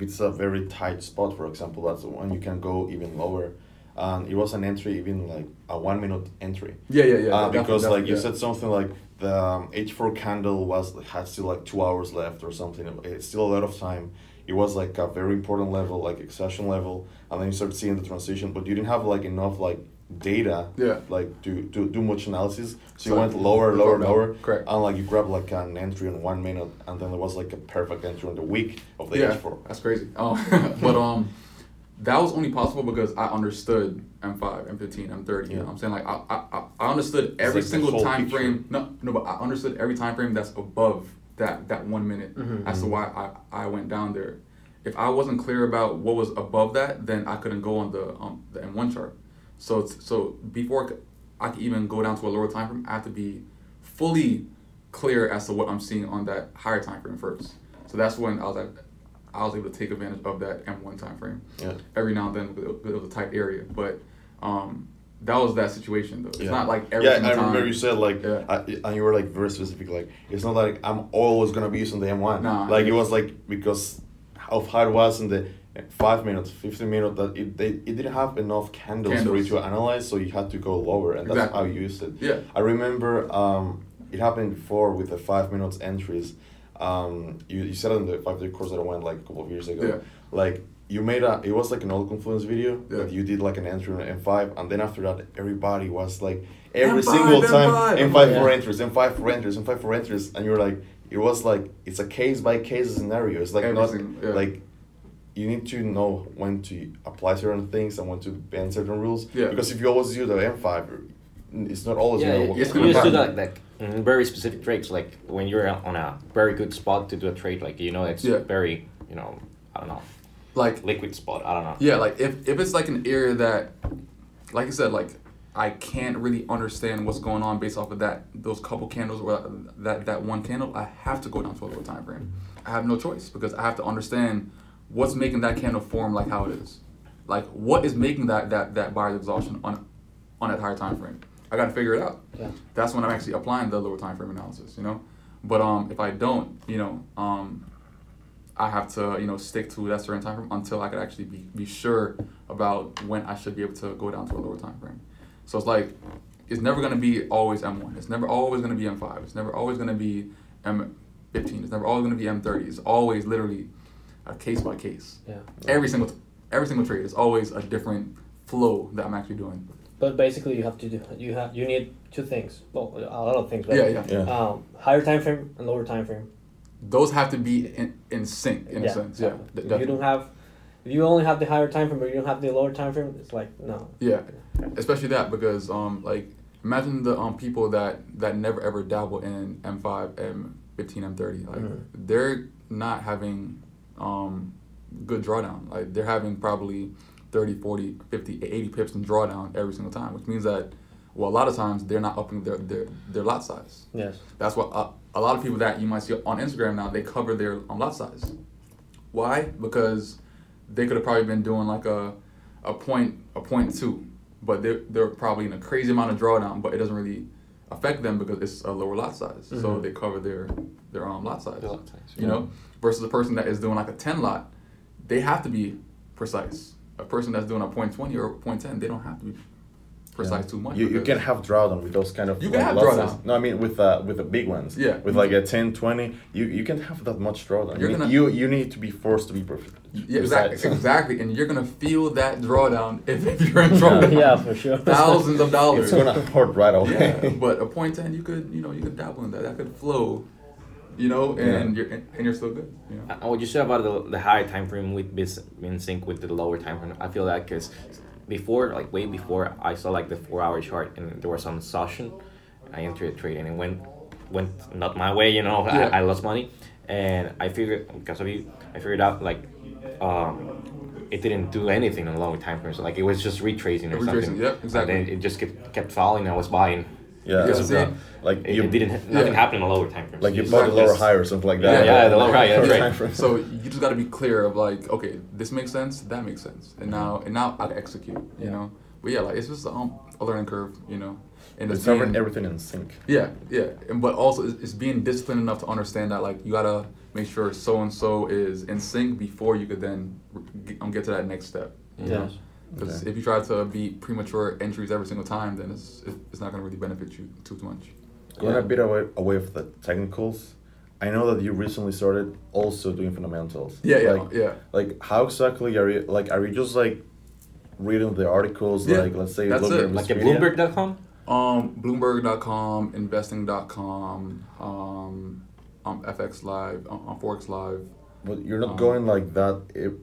it's a very tight spot, for example, that's the one you can go even lower. And it was an entry, even like a 1 minute entry. Yeah. Because like you said something like the H4 candle had still like 2 hours left or something. It's still a lot of time. It was like a very important level, like exhaustion level, and then you start seeing the transition, but you didn't have like enough like data, like to do much analysis. So you went lower. Correct. And like you grabbed like an entry in 1 minute, and then there was like a perfect entry on the week of the H4. That's crazy. But that was only possible because I understood M5, M15, M30. You know what I'm saying? Like I understood every single time frame. No, but I understood every time frame that's above that 1 minute as to why I went down there. If I wasn't clear about what was above that, then I couldn't go on the M1 chart. So before I can even go down to a lower time frame, I have to be fully clear as to what I'm seeing on that higher time frame first. So that's when I was able to take advantage of that M1 time frame. Yeah. Every now and then it was a tight area, but that was that situation though. It's not like every time. Yeah, I remember you said like, and you were like very specific. Like it's not like I'm always gonna be using the M1. Nah, like it was like because of how it was in the 5 minutes, 15 minutes, that it didn't have enough candles for you to analyze, so you had to go lower, and that's how you used it. Yeah. I remember it happened before with the 5 minutes entries. You said on the 5-day course that I went like a couple of years ago. Yeah. Like you made it was like an old Confluence video that you did like an entry on M5, and then after that everybody was like every single time M5 for entries, M5 for entries, M5 for entries, and you're like it was like it's a case by case scenario. It's like nothing like. You need to know when to apply certain things and when to ban certain rules. Yeah. Because if you always do the M5, it's not always going to work. You used to do like very specific trades, like when you're on a very good spot to do a trade, like, you know, it's very, you know, I don't know, like liquid spot, I don't know. Yeah, like if it's like an area that, like I said, like I can't really understand what's going on based off of those couple candles or that one candle, I have to go down to a lower time frame. I have no choice because I have to understand what's making that candle form like how it is. Like what is making that buyer's exhaustion on that higher time frame? I gotta figure it out. Yeah. That's when I'm actually applying the lower time frame analysis, you know? But if I don't, you know, I have to, you know, stick to that certain time frame until I could actually be sure about when I should be able to go down to a lower time frame. So it's like it's never gonna be always M1, it's never always gonna be M5, it's never always gonna be M15, it's never always gonna be M30, it's always literally a case by case. Yeah. Every single trade is always a different flow that I'm actually doing. But basically, you have to you need two things. Well, a lot of things. But higher time frame and lower time frame. Those have to be in sync in a sense. Yeah. If you only have the higher time frame, but you don't have the lower time frame, it's like no. Yeah. Especially that because like imagine the people that never ever dabble in M5, M15, M30. Like they're not having good drawdown. Like they're having probably 30, 40, 50, 80 pips in drawdown every single time, which means that, well, a lot of times they're not upping their lot size. Yes. That's what a lot of people that you might see on Instagram now, they cover their lot size. Why? Because they could have probably been doing like a point two, but they're probably in a crazy amount of drawdown, but it doesn't really affect them because it's a lower lot size. Mm-hmm. So they cover their lot size. The lot size, you know? Versus a person that is doing like a 10 lot, they have to be precise. A person that's doing a .20 or a .10, they don't have to be precise too much. You can have drawdown with those kind of you can have losses. Drawdown. No, I mean with the big ones. Yeah. With like a 10, 20, you can't have that much drawdown. You're you need to be forced to be perfect. Yeah, exactly. And you're gonna feel that drawdown if you're in trouble. Yeah, for sure. Thousands of dollars. It's gonna hurt right away. Yeah, but a point 10, you could dabble in that. That could flow. You're still good. You know? What you said about the high time frame would be in sync with the lower time frame. I feel that because before, like way before, I saw like the 4-hour chart and there was some exhaustion. I entered a trade and it went not my way. I lost money, and I figured because of you, I figured out like it didn't do anything in a longer time frame. So like it was just retracing or something. Yeah, exactly. And then it just kept falling. I was buying. Yeah, nothing happened in a lower time frame. Like you bought the lower high or something like that. Yeah, the lower high. Yeah, that's right. So you just got to be clear of like, okay, this makes sense, that makes sense, and now I'll execute. You know, but yeah, like it's just a learning curve. You know, and it's covering everything in sync. Yeah, and but also it's being disciplined enough to understand that like you gotta make sure so and so is in sync before you could then get to that next step. Yeah. Because if you try to be premature entries every single time, then it's not going to really benefit you too much. Going a bit away from the technicals, I know that you recently started also doing fundamentals. Like how exactly are you just like reading the articles? Yeah. Like let's say Bloomberg, like at Bloomberg.com. Bloomberg.com, investing.com, FX Live, Forex Live. But you're not going like that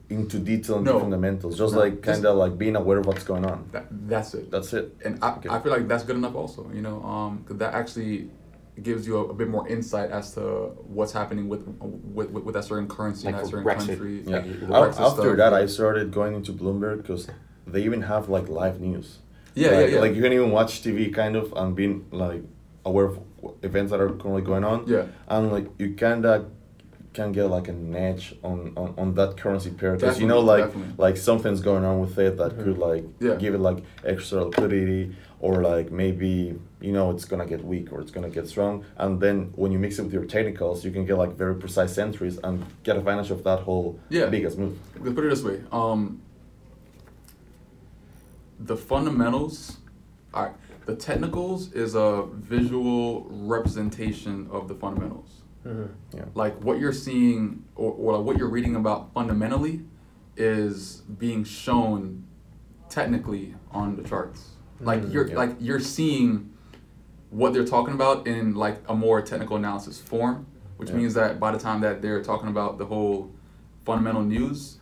into detail and fundamentals. Just like kind of like being aware of what's going on. That's it. And I feel like that's good enough also, because that actually gives you a bit more insight as to what's happening with that certain currency, like that certain Brexit. Country. Yeah. Like after that, I started going into Bloomberg because they even have like live news. Yeah. Like you can even watch TV kind of and being like aware of events that are currently going on. Yeah. And like you kind of can get like an edge on that currency pair because like something's going on with it that could give it like extra liquidity or like maybe it's gonna get weak or it's gonna get strong, and then when you mix it with your technicals you can get like very precise entries and get advantage of that whole biggest move. Let's put it this way, the fundamentals, all right, the technicals is a visual representation of the fundamentals. Mm-hmm. Yeah. Like what you're seeing or what you're reading about fundamentally is being shown technically on the charts. Like you're seeing what they're talking about in like a more technical analysis form, which means that by the time that they're talking about the whole fundamental news,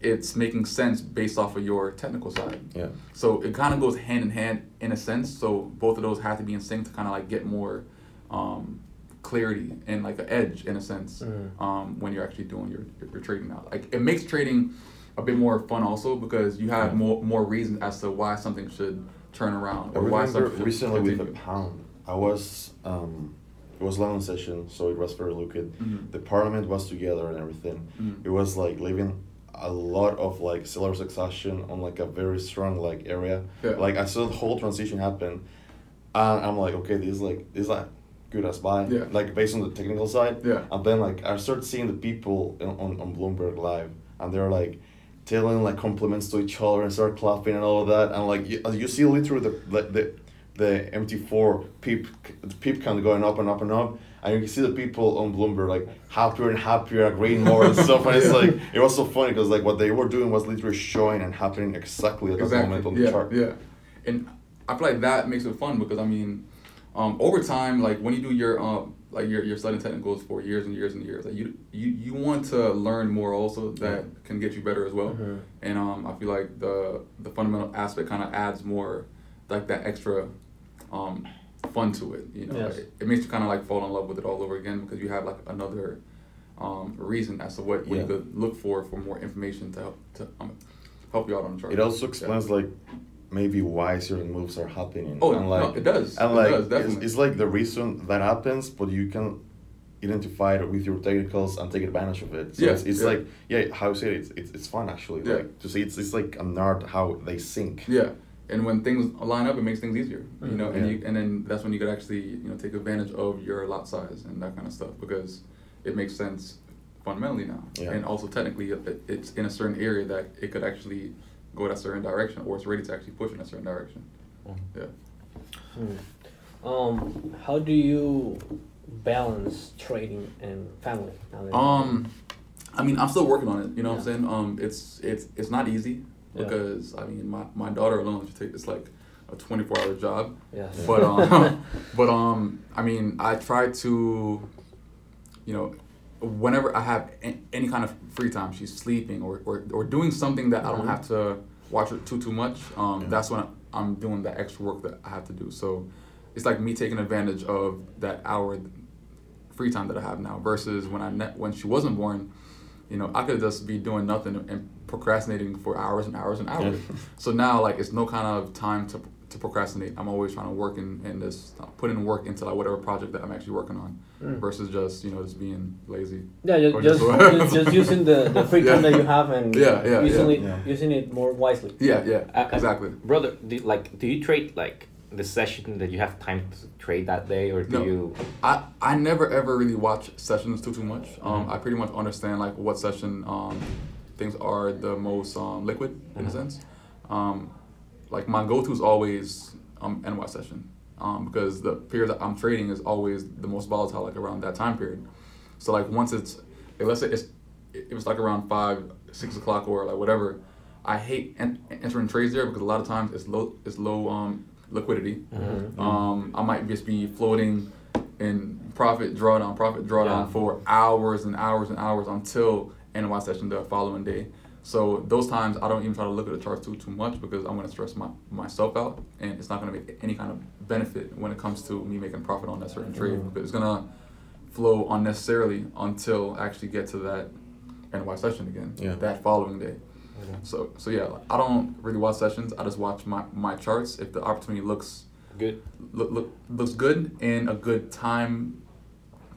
it's making sense based off of your technical side. Yeah. So it kind of goes hand in hand in a sense. So both of those have to be in sync to kind of like get more clarity and like an edge in a sense when you're actually doing your trading now. Like it makes trading a bit more fun also because you have more reasons as to why something should turn around or why something should recently continue. With the pound, I was it was long session, so it was very liquid. Mm-hmm. The parliament was together and everything. Mm-hmm. It was like leaving a lot of like sellers exhaustion on like a very strong like area. Yeah. Like I saw the whole transition happen and I'm like, okay, this is like good as buy, like based on the technical side. Yeah. And then like I started seeing the people on Bloomberg Live and they're like telling like compliments to each other and start clapping and all of that, and like you see literally the MT4 peep kind of going up and up and up, and you can see the people on Bloomberg like happier and happier, agreeing more and stuff, and it's like it was so funny because like what they were doing was literally showing and happening exactly at that moment on the chart. Yeah, and I feel like that makes it fun because I mean, over time, like when you do your studying technicals for years and years and years, like you want to learn more also that can get you better as well. Mm-hmm. And I feel like the fundamental aspect kind of adds more like that extra fun to it. Like, it makes you kind of like fall in love with it all over again because you have like another reason as to what you could look for more information to help you out on the chart. It also explains like maybe why certain moves are happening. Oh, and like, no, it does. And like, it does, it's like the reason that happens, but you can identify it with your technicals and take advantage of it. So it's like, how you say it's fun actually. Yeah. Like to see it's like an art how they sync. Yeah, and when things line up, it makes things easier. Mm-hmm. And then that's when you could actually take advantage of your lot size and that kind of stuff because it makes sense fundamentally now. Yeah. And also technically, it's in a certain area that it could actually go in a certain direction, or it's ready to actually push in a certain direction. How do you balance trading and family? I mean, I'm still working on it. You know what I'm saying? It's not easy because I mean, my daughter alone, it's like a 24-hour job. Yeah. But I mean, I try to, you know, whenever I have any kind of free time, she's sleeping or doing something that I don't have to watch her too much. That's when I'm doing the extra work that I have to do. So it's like me taking advantage of that hour free time that I have now versus when she wasn't born, you know, I could just be doing nothing and procrastinating for hours and hours and hours. So now, like, it's no kind of time to procrastinate. I'm always trying to work and just put in work into like whatever project that I'm actually working on versus just, you know, just being lazy. Yeah, just using the free time that you have and using it more wisely. Exactly. Brother, do you trade like the session that you have time to trade that day, or do you? I never ever really watch sessions too much. I pretty much understand like what session things are the most liquid in a sense. Like my go-to is always NY session because the period that I'm trading is always the most volatile, like around that time period. So like once let's say it was like around 5, 6 o'clock or like whatever, I hate entering trades there because a lot of times it's low liquidity. I might just be floating in profit drawdown for hours and hours and hours until NY session the following day. So those times I don't even try to look at the charts too much because I'm going to stress myself out, and it's not going to make any kind of benefit when it comes to me making profit on that certain trade. But it's going to flow unnecessarily until I actually get to that NY session again that following day. So yeah, I don't really watch sessions. I just watch my charts. If the opportunity looks good, looks good in a good time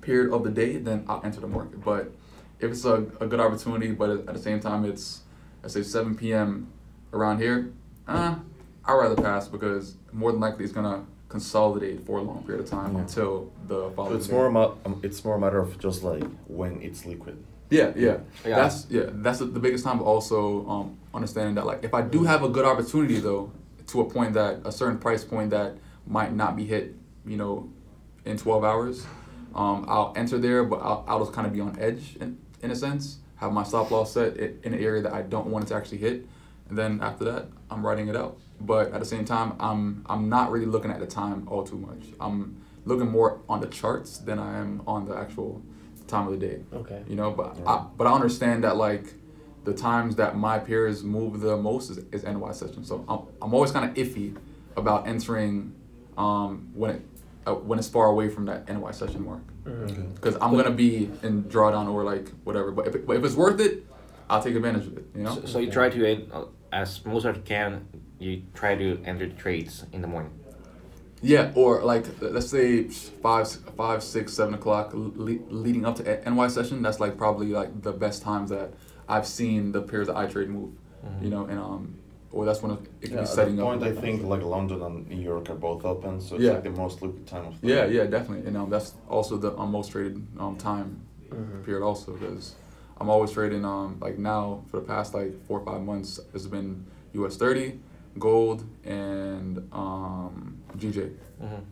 period of the day, then I'll enter the market. But if it's a good opportunity, but at the same time it's, let's say 7 p.m. around here, I'd rather pass because more than likely it's gonna consolidate for a long period of time until the following. So it's more about it's more a matter of just like when it's liquid. That's the biggest time, but also understanding that like if I do have a good opportunity though, to a point that a certain price point that might not be hit, you know, in 12 hours, I'll enter there, but I'll just kind of be on edge in a sense, have my stop loss set in an area that I don't want it to actually hit, and then after that I'm writing it out. But at the same time, I'm not really looking at the time all too much. I'm looking more on the charts than I am on the actual time of the day. Okay. You know, but I understand that like the times that my peers move the most is NY session. So I'm always kind of iffy about entering when it's far away from that NY session mark. Because I'm gonna be in drawdown or like whatever. But if it's worth it, I'll take advantage of it. You know. So you try to as most as you can. You try to enter trades in the morning. Yeah, or like let's say 5, 6, 7 o'clock leading up to NY session. That's like probably like the best times that I've seen the pairs that I trade move. You know, and or that's when it can be setting up. At that point, I think like London and New York are both open, so it's like the most liquid time of the day. Yeah, definitely, and that's also the most traded time period also, because I'm always trading like now for the past like 4 or 5 months it's been US 30, gold, and GJ.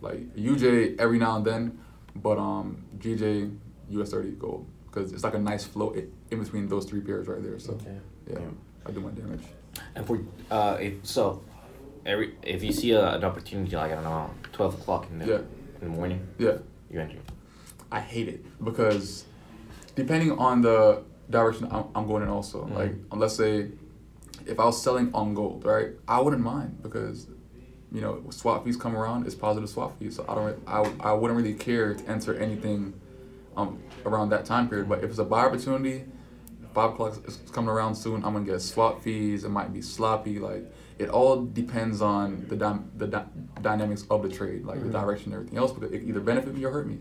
Like UJ every now and then, but GJ, US 30, gold, because it's like a nice flow in between those three pairs right there. So I do my damage. And for if you see an opportunity like, I don't know, 12 o'clock in the morning, you enter. I hate it because depending on the direction I'm going in, also like let's say if I was selling on gold, right, I wouldn't mind because, you know, swap fees come around, it's positive swap fees, so I wouldn't really care to enter anything around that time period. But if it's a buy opportunity, 5 o'clock is coming around soon, I'm gonna get swap fees, it might be sloppy, like it all depends on the dynamics of the trade, like the direction and everything else, because it either benefit me or hurt me.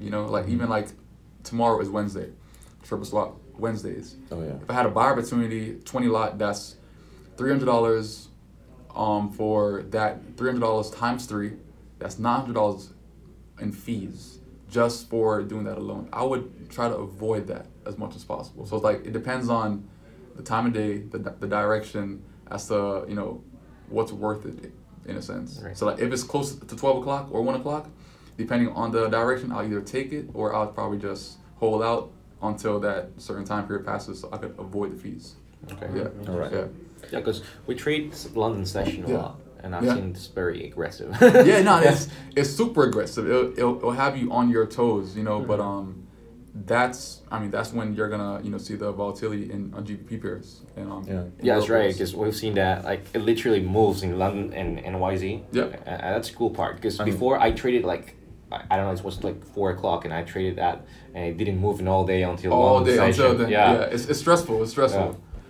You know, like even like tomorrow is Wednesday, triple swap Wednesdays. If I had a buy opportunity, 20 lot, that's $300 for that, $300 times 3, that's $900 in fees just for doing that alone. I would try to avoid that as much as possible. So it's like, it depends on the time of day, the direction as to, you know, what's worth it in a sense. Right. So like if it's close to 12 o'clock or 1 o'clock, depending on the direction, I'll either take it or I'll probably just hold out until that certain time period passes so I could avoid the fees. Okay. Yeah. All right. Yeah. Yeah, because we trade London session a lot, and I've seen it's very aggressive. It's super aggressive. It'll have you on your toes, you know. Mm-hmm. But that's when you're gonna see the volatility on GBP pairs. That's right. Because we've seen that like it literally moves in London and NYZ. Yeah, that's the cool part. Because before I traded like. I don't know, it was like 4 o'clock and I traded that and it didn't move in all day until the it's stressful.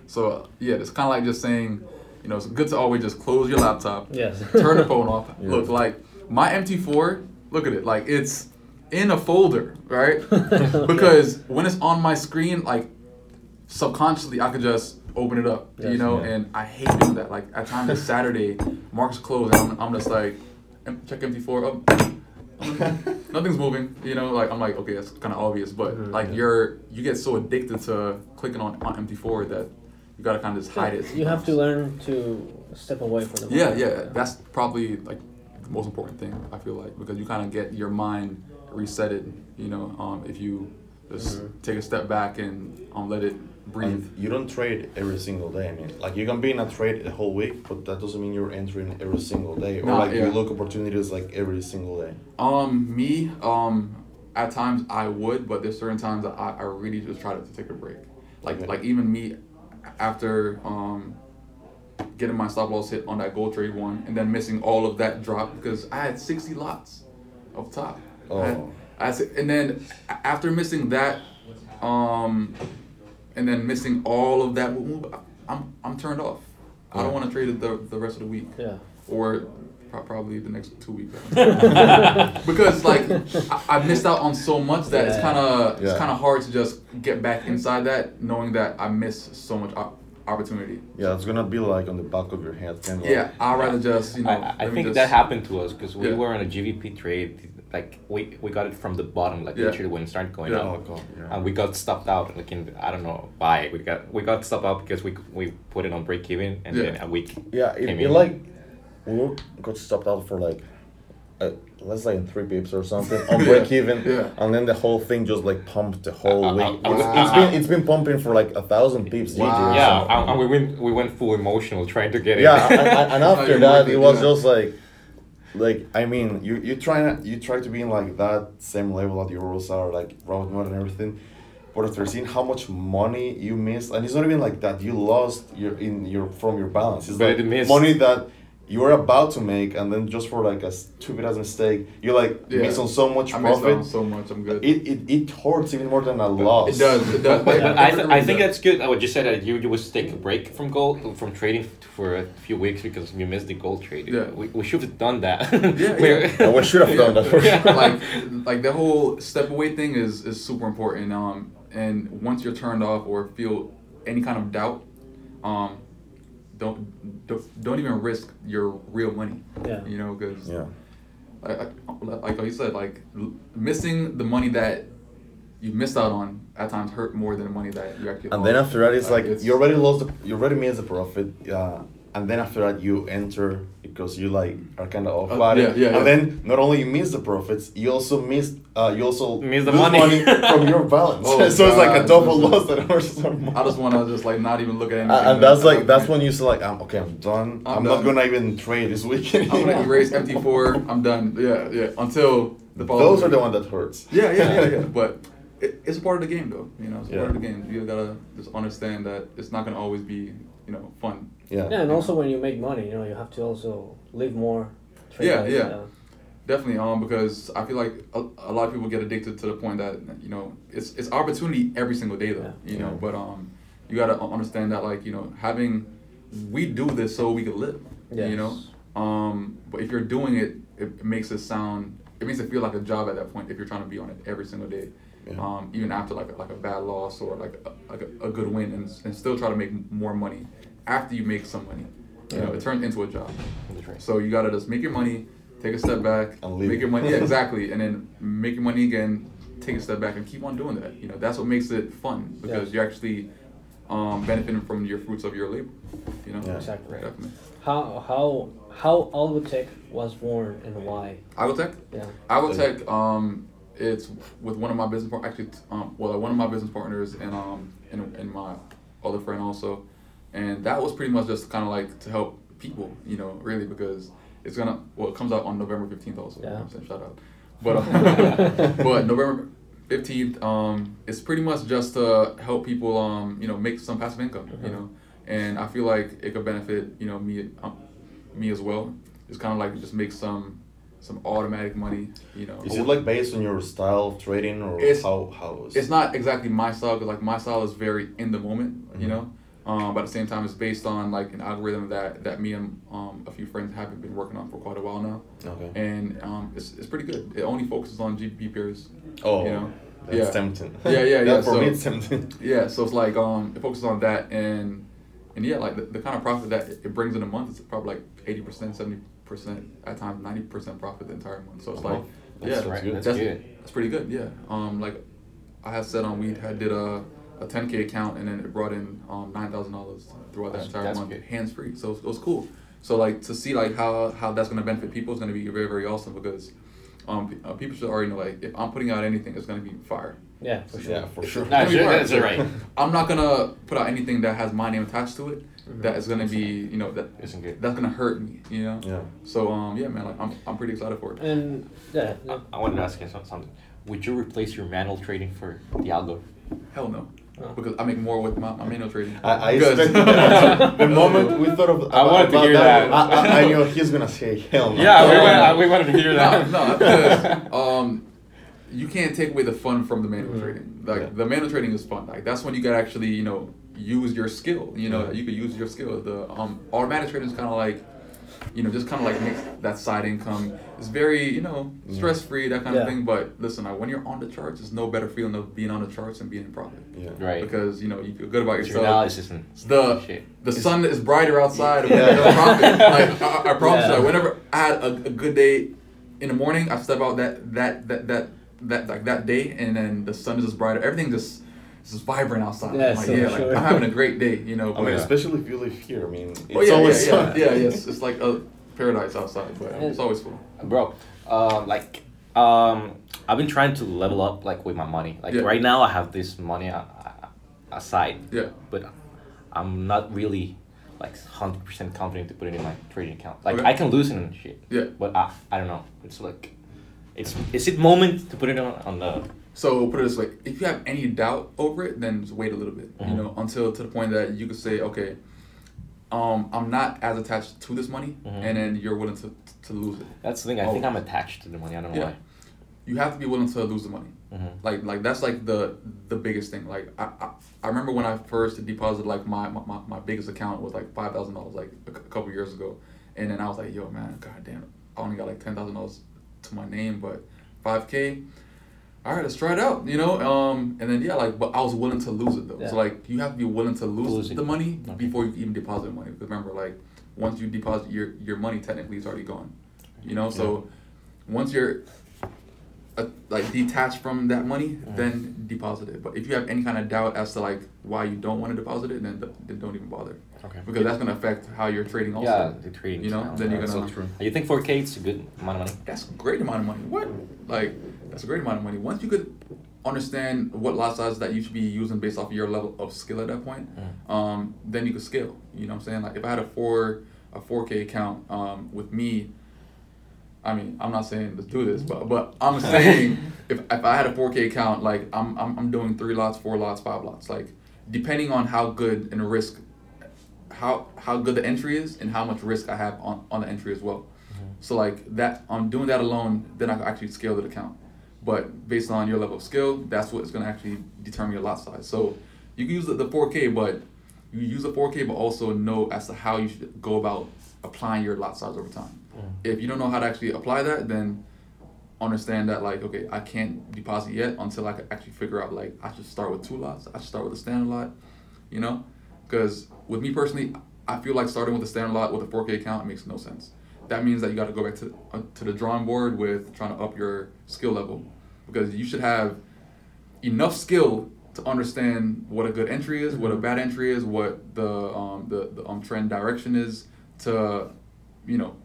So it's kind of like just saying, it's good to always just close your laptop. Yes. Turn the phone off. Yeah. Look, like my MT4, look at it, like it's in a folder, right? Because when it's on my screen, like subconsciously I could just open it up, and I hate doing that. Like at times it's Saturday, markets close, and I'm just like, check MT4 up. Nothing's moving, like I'm like, okay, that's kind of obvious, but you get so addicted to clicking on MT4 that you gotta kind of just hide it sometimes. You have to learn to step away from the moment. That's probably like the most important thing, I feel like, because you kind of get your mind resetted, if you just take a step back and let it breathe. And you don't trade every single day. I mean, like you can be in a trade the whole week, but that doesn't mean you're entering every single day, or you look opportunities like every single day. At times I would, but there's certain times that I really just try to take a break. Like even me, after getting my stop loss hit on that gold trade one, and then missing all of that drop because I had 60 lots up top. Oh. And then after missing that, and then missing all of that move, I'm turned off. I don't want to trade it the rest of the week. Yeah. Or probably the next 2 weeks. Because like I missed out on so much that it's kind of hard to just get back inside that, knowing that I missed so much opportunity. Yeah, it's gonna be like on the back of your head. Kind of I'd rather just I think that happened to us because we were on a GBP trade. Like we got it from the bottom, like literally when it started going up, and we got stopped out. Like in we got stopped out because we put it on break even, and then a week. Yeah, we got stopped out for like, let's say 3 pips or something on break even, and then the whole thing just like pumped the whole week. It's been pumping for like 1,000 pips. Wow. Yeah, and we went full emotional trying to get it. Yeah, and after that it was just like. Like I mean, you try to be in like that same level that your rules are like route mode and everything, but after seeing how much money you missed, and it's not even like that you lost from your balance. It's like money that you were about to make, and then just for like a stupid ass mistake, you like miss on so much profit. I missed so much. I'm good. It hurts even more than a loss. It does. But I think that's good. I would just say that you would take a break from gold from trading. For a few weeks because we missed the gold trade. Yeah. We should have done that. We should have done that for sure. Like the whole step away thing is super important. And once you're turned off or feel any kind of doubt, don't even risk your real money. Yeah. Because like you said, like missing the money that you missed out on at times hurt more than the money that you actually. And then after that, it's like you already missed the profit. And then after that, you enter because you like are kind of off about it. And then not only you miss the profits, you also miss the money from your balance. So it's like a double loss that hurts so much. I just want to just like not even look at anything. And that's when you say like, I'm done. I'm not gonna even trade this weekend. I'm gonna erase MT4. I'm done. Yeah. Until the following. Those are the one that hurts. Yeah. But. It's part of the game, though. Part of the game. You gotta just understand that it's not gonna always be, fun. Yeah. And also when you make money, you have to also live more. Definitely. Because I feel like a lot of people get addicted to the point that it's opportunity every single day, though. But you gotta understand that like we do this so we can live. Yes. But if you're doing it, it makes it feel like a job at that point if you're trying to be on it every single day. Yeah. Even after like a bad loss or like a good win and still try to make more money after you make some money, it turns into a job. So you gotta just make your money, take a step back, and leave. Make your money exactly, and then make your money again, take a step back, and keep on doing that. That's what makes it fun because you're actually benefiting from your fruits of your labor. Exactly. Right. How how Algo Tech was born and why. Algo Tech? Yeah. Algo Tech, it's with one of my business partners, actually, one of my business partners and my other friend also. And that was pretty much just kind of like to help people, you know, really, because it's going to, well, it comes out on November 15th also. Yeah. You know what I'm saying? Shout out. But, but November 15th, it's pretty much just to help people, you know, make some passive income, you know. And I feel like it could benefit, you know, me as well. It's kind of like just make some automatic money, you know. Is it like based on your style of trading or how is it? It's not exactly my style, because like my style is very in the moment, you know. But at the same time, it's based on like an algorithm that me and a few friends have been working on for quite a while now. Okay. And it's pretty good. It only focuses on GBP pairs. Oh. You know? That's tempting. Yeah. For me, it's tempting. Yeah, so it's like it focuses on that and yeah, like the kind of profit that it brings in a month is probably like 80%, 70%, at times 90% profit the entire month. So it's like that's pretty good. Yeah. Like I had said on we had did a 10K account and then it brought in $9,000 throughout that entire month, hands free. So it was cool. So like to see like how that's gonna benefit people is gonna be very, very awesome, because people should already know, like, if I'm putting out anything, it's gonna be fire. Yeah, for sure. No, sure, that's right. I'm not gonna put out anything that has my name attached to it. That is gonna be, you know, that's gonna hurt me, you know. Yeah. So yeah, man, like I'm pretty excited for it. And yeah, I wanted to ask you something. Would you replace your manual trading for the algo? Hell no. Because I make more with my manual trading. I expected that. The moment we thought of, I wanted to hear that. I knew he's gonna say hell no. Yeah, we wanted to hear that. No, because you can't take away the fun from the manual trading. Like the manual trading is fun. Like that's when you can actually, you know, use your skill. You know, you could use your skill. The automatic trading is kind of like, you know, just kind of like makes that side income. It's very, you know, stress-free, that kind of thing. But listen, like, when you're on the charts, there's no better feeling of being on the charts than being in profit. Yeah. Right. Because, you know, you feel good about yourself. The sun is brighter outside. Profit. Like, I promise you, like, whenever I had a good day in the morning, I step out that day, and then the sun is just brighter. Everything just... It's just vibrant outside. Yeah, I'm having a great day, you know. But, I mean, especially if you live here. I mean, it's always fun. It's like a paradise outside, but it's always cool. Bro, I've been trying to level up, like, with my money. Like, right now I have this money aside. Yeah. But I'm not really, like, 100% confident to put it in my trading account. Like, I can lose it and shit. Yeah. But I don't know. It's like, is it moment to put it on the... So put it this way, if you have any doubt over it, then just wait a little bit, you know, until to the point that you could say, okay, I'm not as attached to this money, and then you're willing to lose it. That's the thing. I think I'm attached to the money. I don't know why. You have to be willing to lose the money. Like that's like the biggest thing. Like I remember when I first deposited, like my biggest account was like $5,000, like a couple years ago, and then I was like, yo man, goddamn, I only got like $10,000 to my name, but $5K. All right, let's try it out, you know? And then, but I was willing to lose it, though. Yeah. So, like, you have to be willing to lose the money before you even deposit money. Because remember, like, once you deposit your money, technically, it's already gone, you know? Yeah. So, once you're, detached from that money, then deposit it. But if you have any kind of doubt as to, like, why you don't want to deposit it, then don't even bother. Okay. Because that's going to affect how you're trading also. Yeah, the trading. You know? Then you're going to... You think 4K is a good amount of money? That's a great amount of money. What? Like... That's a great amount of money. Once you could understand what lot size that you should be using based off of your level of skill at that point, then you could scale. You know what I'm saying? Like if I had a 4K account with me, I mean, I'm not saying let's do this, but I'm saying if I had a 4K account, like I'm doing 3 lots, 4 lots, 5 lots, like depending on how good and risk, how good the entry is and how much risk I have on the entry as well. So like that, I'm doing that alone, then I can actually scale the account. But based on your level of skill, that's what's going to actually determine your lot size. So you can use the 4K, but you use the 4K, but also know as to how you should go about applying your lot size over time. Yeah. If you don't know how to actually apply that, then understand that, like, okay, I can't deposit yet until I can actually figure out, like, I should start with 2 lots. I should start with a standard lot, you know? Because with me personally, I feel like starting with a standard lot with a 4K account makes no sense. That means that you got to go back to the drawing board with trying to up your skill level, because you should have enough skill to understand what a good entry is, what a bad entry is, what the trend direction is to, you know,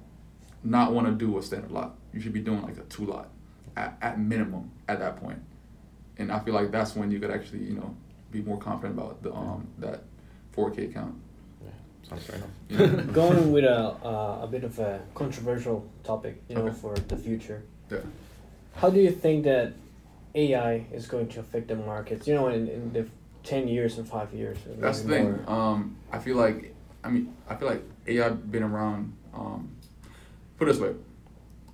not want to do a standard lot. You should be doing like a two lot at minimum at that point. And I feel like that's when you could actually, you know, be more confident about the that 4K count. Sounds fair enough. Yeah. Going with a bit of a controversial topic, you know, okay, for the future. Yeah. How do you think that AI is going to affect the markets, you know, in the 10 years and 5 years? That's the thing. I feel like AI been around, put it this way.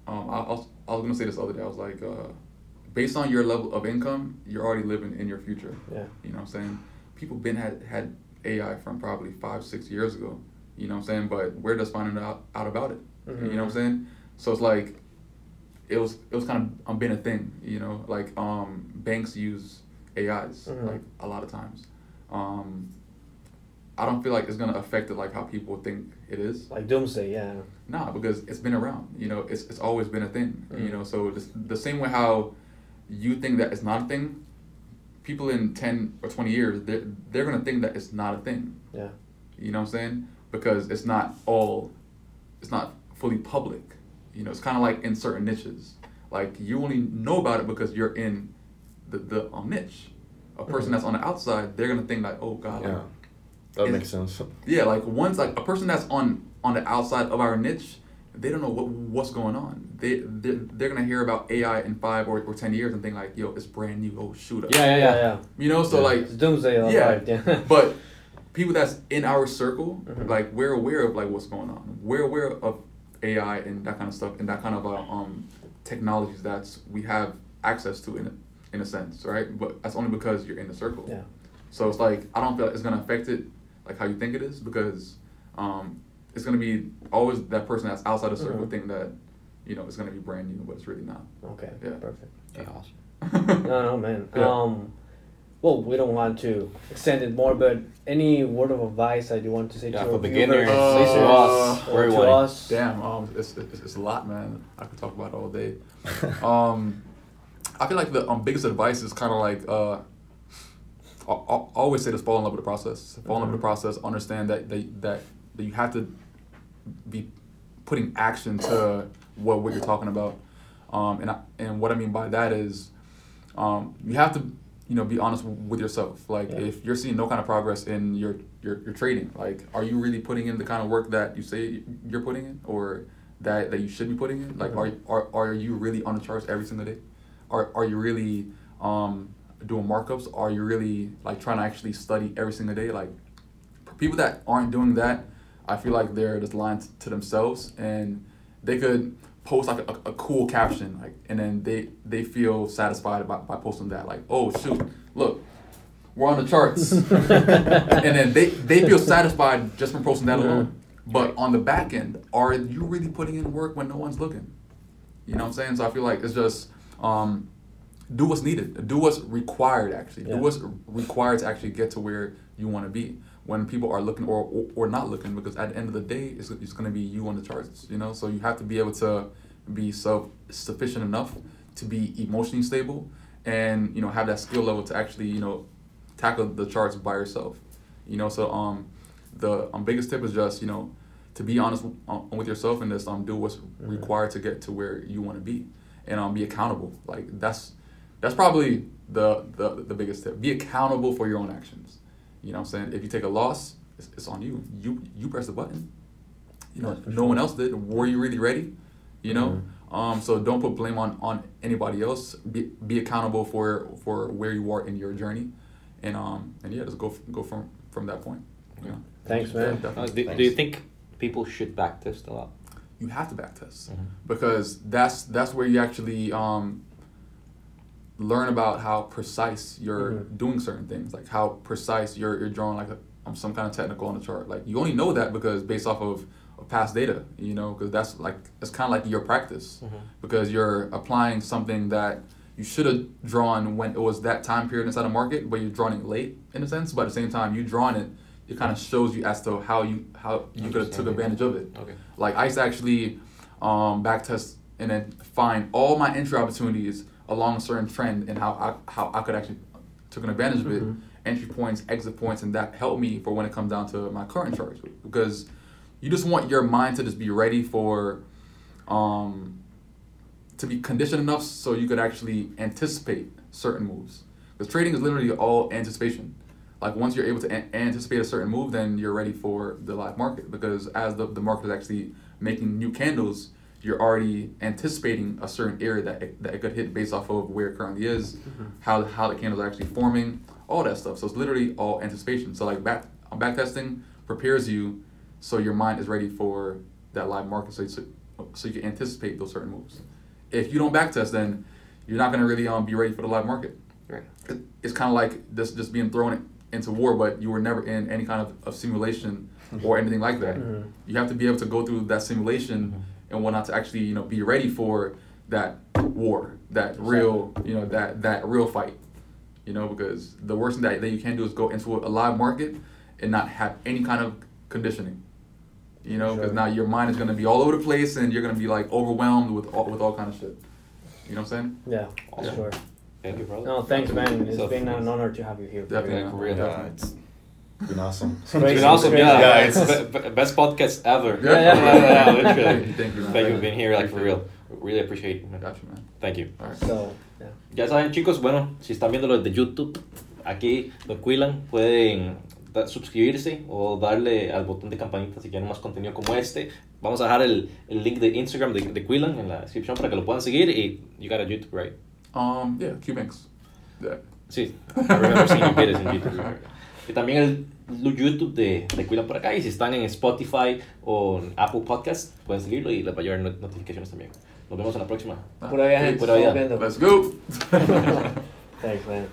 I was going to say this the other day. I was like, based on your level of income, you're already living in your future. Yeah. You know what I'm saying? People been had AI from probably 5-6 years ago, you know what I'm saying? But we're just finding out about it, mm-hmm, you know what I'm saying? So it's like, it was kind of been a thing, you know, like banks use AIs, mm-hmm, like a lot of times. I don't feel like it's gonna affect it like how people think it is. Like doomsday, yeah. Nah, because it's been around, you know, it's always been a thing, mm-hmm, you know? So the same way how you think that it's not a thing, people in 10 or 20 years, they're going to think that it's not a thing. Yeah. You know what I'm saying? Because it's not fully public. You know, it's kind of like in certain niches. Like, you only know about it because you're in the niche. A person, mm-hmm, that's on the outside, they're going to think like, oh, God. Yeah. Like, that makes sense. Yeah, like, once, like, a person that's on the outside of our niche, they don't know what's going on. They're going to hear about AI in 5 or 10 years and think like, yo, it's brand new. Oh, shoot up. Yeah. You know, so yeah, like... It's doomsday. Yeah. But people that's in our circle, mm-hmm, like, we're aware of like what's going on. We're aware of AI and that kind of stuff and that kind of technologies that we have access to in a sense, right? But that's only because you're in the circle. Yeah. So it's like, I don't feel like it's going to affect it like how you think it is because... it's going to be always that person that's outside of circle, mm-hmm, thing that, you know, it's going to be brand new, but it's really not. Okay, yeah, perfect. Yeah, awesome. No, man. Yeah. Well, we don't want to extend it more, but any word of advice that you want to say to our beginners, to us? Damn, it's a lot, man. I could talk about it all day. I feel like the biggest advice is kind of like, I always say this, fall in love with the process. Fall in love with the process, understand that you have to be putting action to what you're talking about, and what I mean by that is, you have to, you know, be honest with yourself. Like, yeah, if you're seeing no kind of progress in your trading, like, are you really putting in the kind of work that you say you're putting in, or that you should be putting in? Like, mm-hmm, are you really on the charts every single day? Are you really doing markups? Are you really like trying to actually study every single day? Like, people that aren't doing that, I feel like they're just lying to themselves, and they could post like a cool caption, like, and then they feel satisfied by posting that, like, oh shoot, look, we're on the charts, and then they feel satisfied just from posting that alone. But on the back end, are you really putting in work when no one's looking? You know what I'm saying? So I feel like it's just do what's needed, do what's required actually, do what's required to actually get to where you want to be. When people are looking or not looking, because at the end of the day, it's going to be you on the charts, you know? So you have to be able to be self-sufficient enough to be emotionally stable and, you know, have that skill level to actually, you know, tackle the charts by yourself, you know? So the biggest tip is just, you know, to be honest with yourself and just do what's required to get to where you want to be and be accountable. Like, that's probably the biggest tip. Be accountable for your own actions. You know what I'm saying? If you take a loss, it's on you. You press the button. You know, no one else did. Were you really ready? You know? Mm-hmm. So don't put blame on anybody else. Be accountable for where you are in your journey. And yeah, just go from that point. You know? Thanks, man. Yeah, do you think people should backtest a lot? You have to backtest. Mm-hmm. Because that's where you actually learn about how precise you're doing certain things, like how precise you're drawing like some kind of technical on the chart. Like, you only know that because based off of past data, you know, because that's like, it's kind of like your practice, because you're applying something that you should have drawn when it was that time period inside the market, but you're drawing it late in a sense, but at the same time you drawing it, it kind of shows you as to how you could have took advantage of it. Okay. Like, I used to actually back test and then find all my entry opportunities along a certain trend and how I could actually took an advantage of it, entry points, exit points, and that helped me for when it comes down to my current charts. Because you just want your mind to just be ready for to be conditioned enough so you could actually anticipate certain moves. Because trading is literally all anticipation. Like, once you're able to anticipate a certain move, then you're ready for the live market. Because as the market is actually making new candles, you're already anticipating a certain area that it could hit based off of where it currently is, how the candles are actually forming, all that stuff. So it's literally all anticipation. So like backtesting prepares you so your mind is ready for that live market, so you can anticipate those certain moves. If you don't backtest, then you're not gonna really be ready for the live market. Right. It's kind of like this just being thrown into war, but you were never in any kind of simulation or anything like that. Mm-hmm. You have to be able to go through that simulation and whatnot to actually be ready for that war, that real that real fight. Because the worst thing that you can do is go into a live market and not have any kind of conditioning. Because now your mind is going to be all over the place and you're going to be like overwhelmed with all kind of shit. You know what I'm saying? Yeah, yeah. Sure. Thank you, brother. No, thanks, man. It's been an honor to have you here. Definitely, for real. Yeah, it's been awesome. Yeah. It's the best podcast ever. Yeah. Literally. Thank you, man. Thank you for being here, like, for real. Really appreciate it. Gotcha, man. Thank you. All right. So, yeah. Ya saben, chicos, bueno, si están viendo lo de YouTube, aquí lo Quillen, pueden suscribirse o darle al botón de campanita si quieren más contenido como este. Vamos a dejar el link de Instagram de Quillen en la descripción para que lo puedan seguir. Y you got a YouTube, right? Yeah, QBanks. Yeah. Sí, I remember seeing you get it in YouTube. Y también el YouTube de Quillen por acá. Y si están en Spotify o en Apple Podcast, pueden seguirlo y les va a llegar notificaciones también. Nos vemos en la próxima. Pura vida, gente. Pura vida. Let's go. Thanks, man.